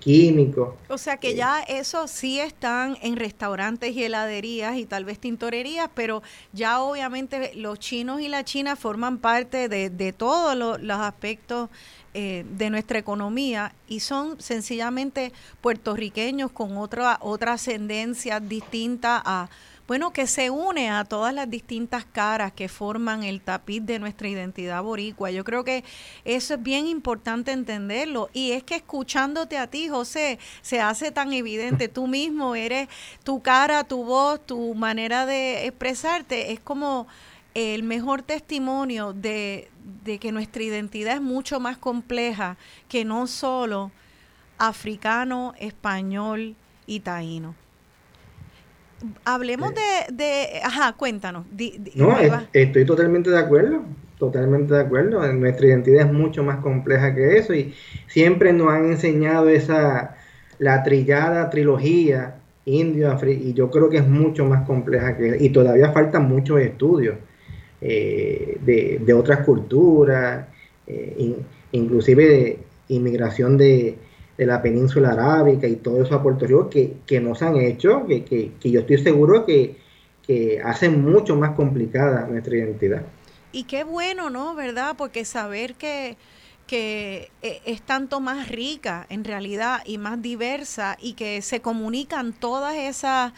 químicos. O sea que ya eso sí están en restaurantes y heladerías y tal vez tintorerías, pero ya obviamente los chinos y la China forman parte de todos los aspectos de nuestra economía y son sencillamente puertorriqueños con otra ascendencia distinta a bueno, que se une a todas las distintas caras que forman el tapiz de nuestra identidad boricua. Yo creo que eso es bien importante entenderlo, y es que escuchándote a ti, José, se hace tan evidente. Tú mismo eres tu cara, tu voz, tu manera de expresarte, es como el mejor testimonio de que nuestra identidad es mucho más compleja que no solo africano, español y taíno. Hablemos de ajá, cuéntanos. No, estoy totalmente de acuerdo. Nuestra identidad es mucho más compleja que eso, y siempre nos han enseñado la trillada trilogía indio, y yo creo que es mucho más compleja que eso, y todavía faltan muchos estudios de otras culturas, inclusive de inmigración de la península arábica y todo eso a Puerto Rico, que no se han hecho, que yo estoy seguro que hacen mucho más complicada nuestra identidad. Y qué bueno, ¿no? ¿Verdad? Porque saber que es tanto más rica en realidad y más diversa, y que se comunican todas esas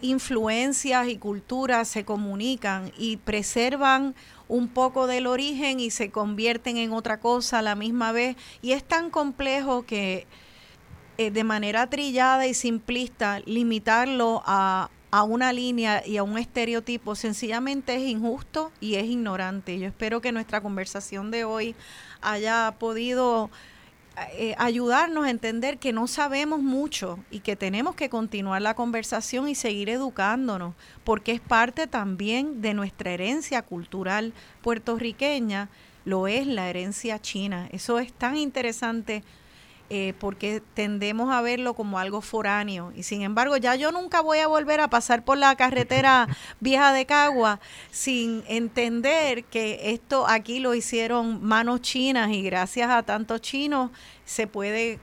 influencias y culturas, se comunican y preservan un poco del origen y se convierten en otra cosa a la misma vez, y es tan complejo que de manera trillada y simplista limitarlo a una línea y a un estereotipo sencillamente es injusto y es ignorante. Yo espero que nuestra conversación de hoy haya podido ayudarnos a entender que no sabemos mucho y que tenemos que continuar la conversación y seguir educándonos, porque es parte también de nuestra herencia cultural puertorriqueña, lo es la herencia china. Eso es tan interesante porque tendemos a verlo como algo foráneo, y sin embargo ya yo nunca voy a volver a pasar por la carretera vieja de Cagua sin entender que esto aquí lo hicieron manos chinas, y gracias a tantos chinos se puede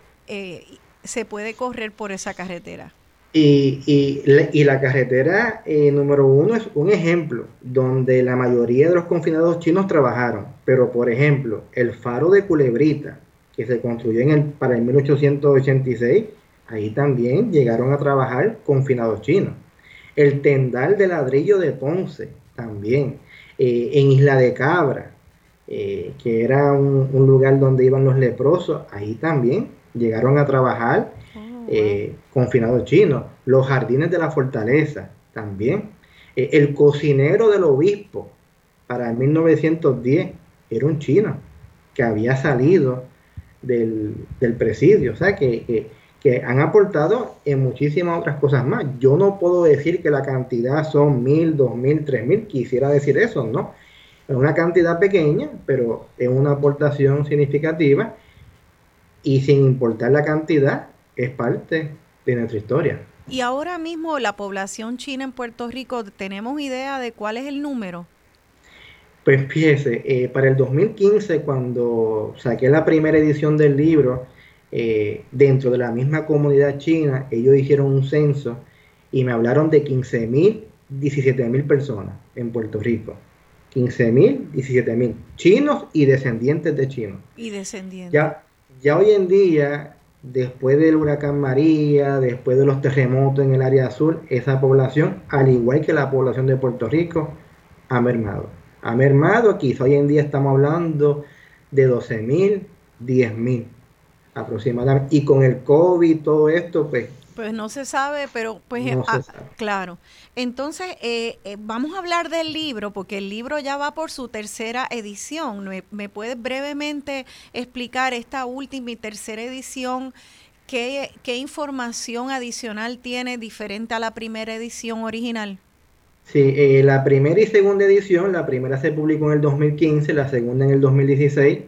correr por esa carretera. Y la carretera número uno es un ejemplo donde la mayoría de los confinados chinos trabajaron, pero por ejemplo el faro de Culebrita, que se construyó para el 1886, ahí también llegaron a trabajar confinados chinos. El tendal de ladrillo de Ponce también. En Isla de Cabra, que era un lugar donde iban los leprosos, ahí también llegaron a trabajar confinados chinos. Los jardines de la fortaleza también. El cocinero del obispo para el 1910 era un chino que había salido del presidio, o sea que han aportado en muchísimas otras cosas más. Yo no puedo decir que la cantidad son 1,000, 2,000, 3,000, quisiera decir eso, ¿no? Es una cantidad pequeña, pero es una aportación significativa, y sin importar la cantidad, es parte de nuestra historia. Y ahora mismo la población china en Puerto Rico, ¿tenemos idea de cuál es el número? Pues fíjese, para el 2015, cuando saqué la primera edición del libro, dentro de la misma comunidad china, ellos hicieron un censo y me hablaron de 15,000, 17,000 personas en Puerto Rico. 15,000, 17,000 chinos y descendientes de chinos. Y descendientes. Ya hoy en día, después del huracán María, después de los terremotos en el área sur, esa población, al igual que la población de Puerto Rico, ha mermado, quizá hoy en día estamos hablando de 12,000, 10,000 aproximadamente, y con el COVID y todo esto, pues no se sabe, pero pues no se sabe. Claro. Entonces, vamos a hablar del libro, porque el libro ya va por su tercera edición. ¿Me puedes brevemente explicar esta última y tercera edición? ¿Qué información adicional tiene diferente a la primera edición original? Sí, la primera y segunda edición, la primera se publicó en el 2015, la segunda en el 2016,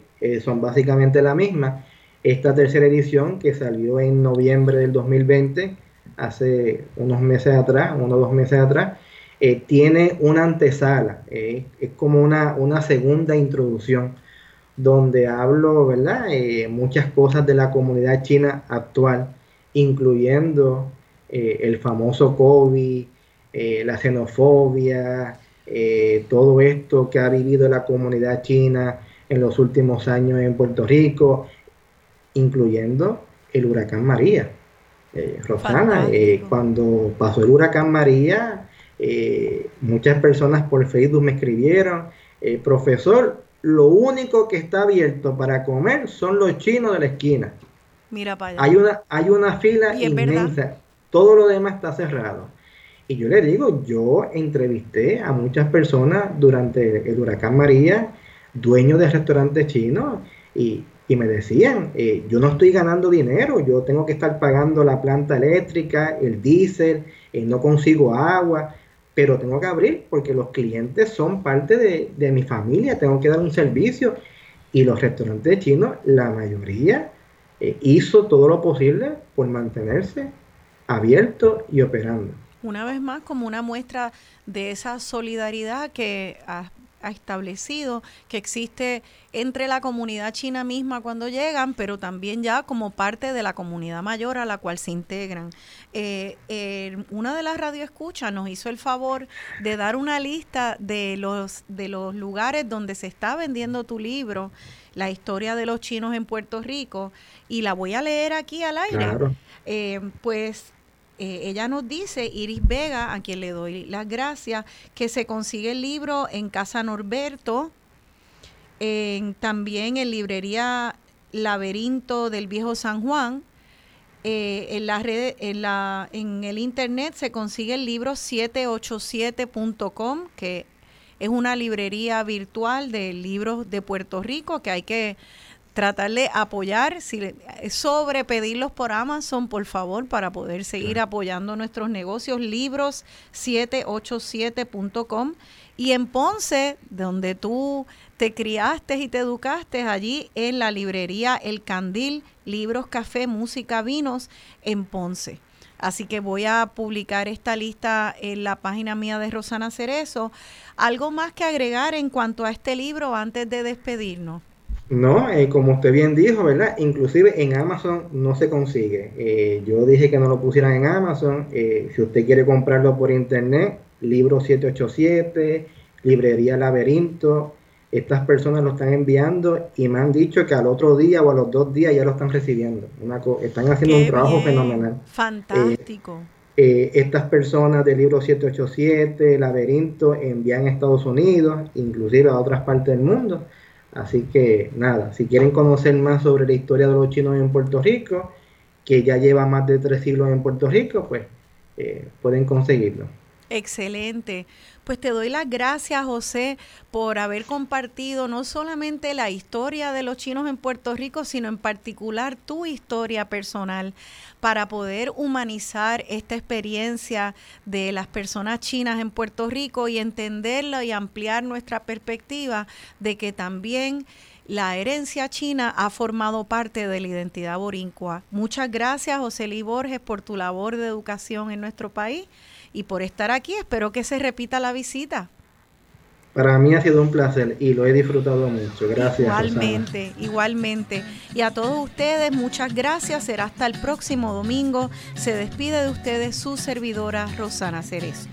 son básicamente la misma. Esta tercera edición, que salió en noviembre del 2020, hace unos 2 meses atrás, tiene una antesala, es como una segunda introducción, donde hablo, ¿verdad?, muchas cosas de la comunidad china actual, incluyendo el famoso COVID, la xenofobia, todo esto que ha vivido la comunidad china en los últimos años en Puerto Rico, incluyendo el huracán María. Rosana, cuando pasó el huracán María, Muchas personas por Facebook me escribieron, profesor, lo único que está abierto para comer son los chinos de la esquina. Mira para allá. Hay una fila inmensa, ¿verdad? Todo lo demás está cerrado. Y yo le digo, yo entrevisté a muchas personas durante el huracán María, dueños de restaurantes chinos, y me decían, yo no estoy ganando dinero, yo tengo que estar pagando la planta eléctrica, el diésel, no consigo agua, pero tengo que abrir porque los clientes son parte de mi familia, tengo que dar un servicio. Y los restaurantes chinos, la mayoría, hizo todo lo posible por mantenerse abiertos y operando. Una vez más, como una muestra de esa solidaridad que ha establecido, que existe entre la comunidad china misma cuando llegan, pero también ya como parte de la comunidad mayor a la cual se integran. Una de las radioescuchas nos hizo el favor de dar una lista de los lugares donde se está vendiendo tu libro, La historia de los chinos en Puerto Rico, y la voy a leer aquí al aire. Claro. Ella nos dice, Iris Vega, a quien le doy las gracias, que se consigue el libro en Casa Norberto, también en librería Laberinto del Viejo San Juan, en el internet se consigue el libro 787.com, que es una librería virtual de libros de Puerto Rico que hay que tratar de apoyar, sobre pedirlos por Amazon, por favor, para poder seguir apoyando nuestros negocios. Libros 787.com. Y en Ponce, donde tú te criaste y te educaste, allí en la librería El Candil, libros, café, música, vinos, en Ponce. Así que voy a publicar esta lista en la página mía de Rosana Cerezo. ¿Algo más que agregar en cuanto a este libro antes de despedirnos? No, como usted bien dijo, ¿verdad? Inclusive en Amazon no se consigue. Yo dije que no lo pusieran en Amazon. Si usted quiere comprarlo por internet, Libro 787, Librería Laberinto, estas personas lo están enviando y me han dicho que al otro día o a los 2 días ya lo están recibiendo. Están haciendo un trabajo fenomenal. Fantástico. Estas personas del Libro 787, Laberinto, envían a Estados Unidos, inclusive a otras partes del mundo. Así que nada, si quieren conocer más sobre la historia de los chinos en Puerto Rico, que ya lleva más de 3 siglos en Puerto Rico, pues pueden conseguirlo. Excelente. Pues te doy las gracias, José, por haber compartido no solamente la historia de los chinos en Puerto Rico, sino en particular tu historia personal, para poder humanizar esta experiencia de las personas chinas en Puerto Rico y entenderla y ampliar nuestra perspectiva de que también la herencia china ha formado parte de la identidad borincua. Muchas gracias, José Lee Borges, por tu labor de educación en nuestro país y por estar aquí. Espero que se repita la visita. Para mí ha sido un placer y lo he disfrutado mucho. Gracias. Igualmente, Rosana. Igualmente. Y a todos ustedes, muchas gracias. Será hasta el próximo domingo. Se despide de ustedes su servidora, Rosana Cerezo.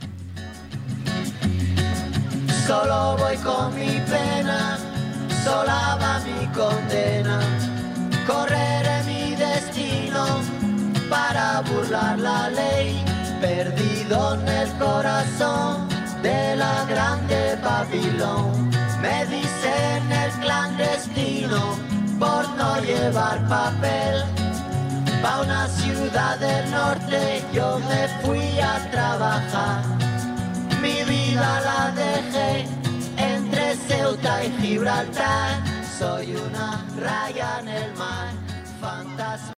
Solo voy con mi pena, sola va mi condena. Correré mi destino para burlar la ley. Perdido en el corazón de la grande Babilón, me dicen el clandestino por no llevar papel. Pa' una ciudad del norte yo me fui a trabajar, mi vida la dejé entre Ceuta y Gibraltar, soy una raya en el mar.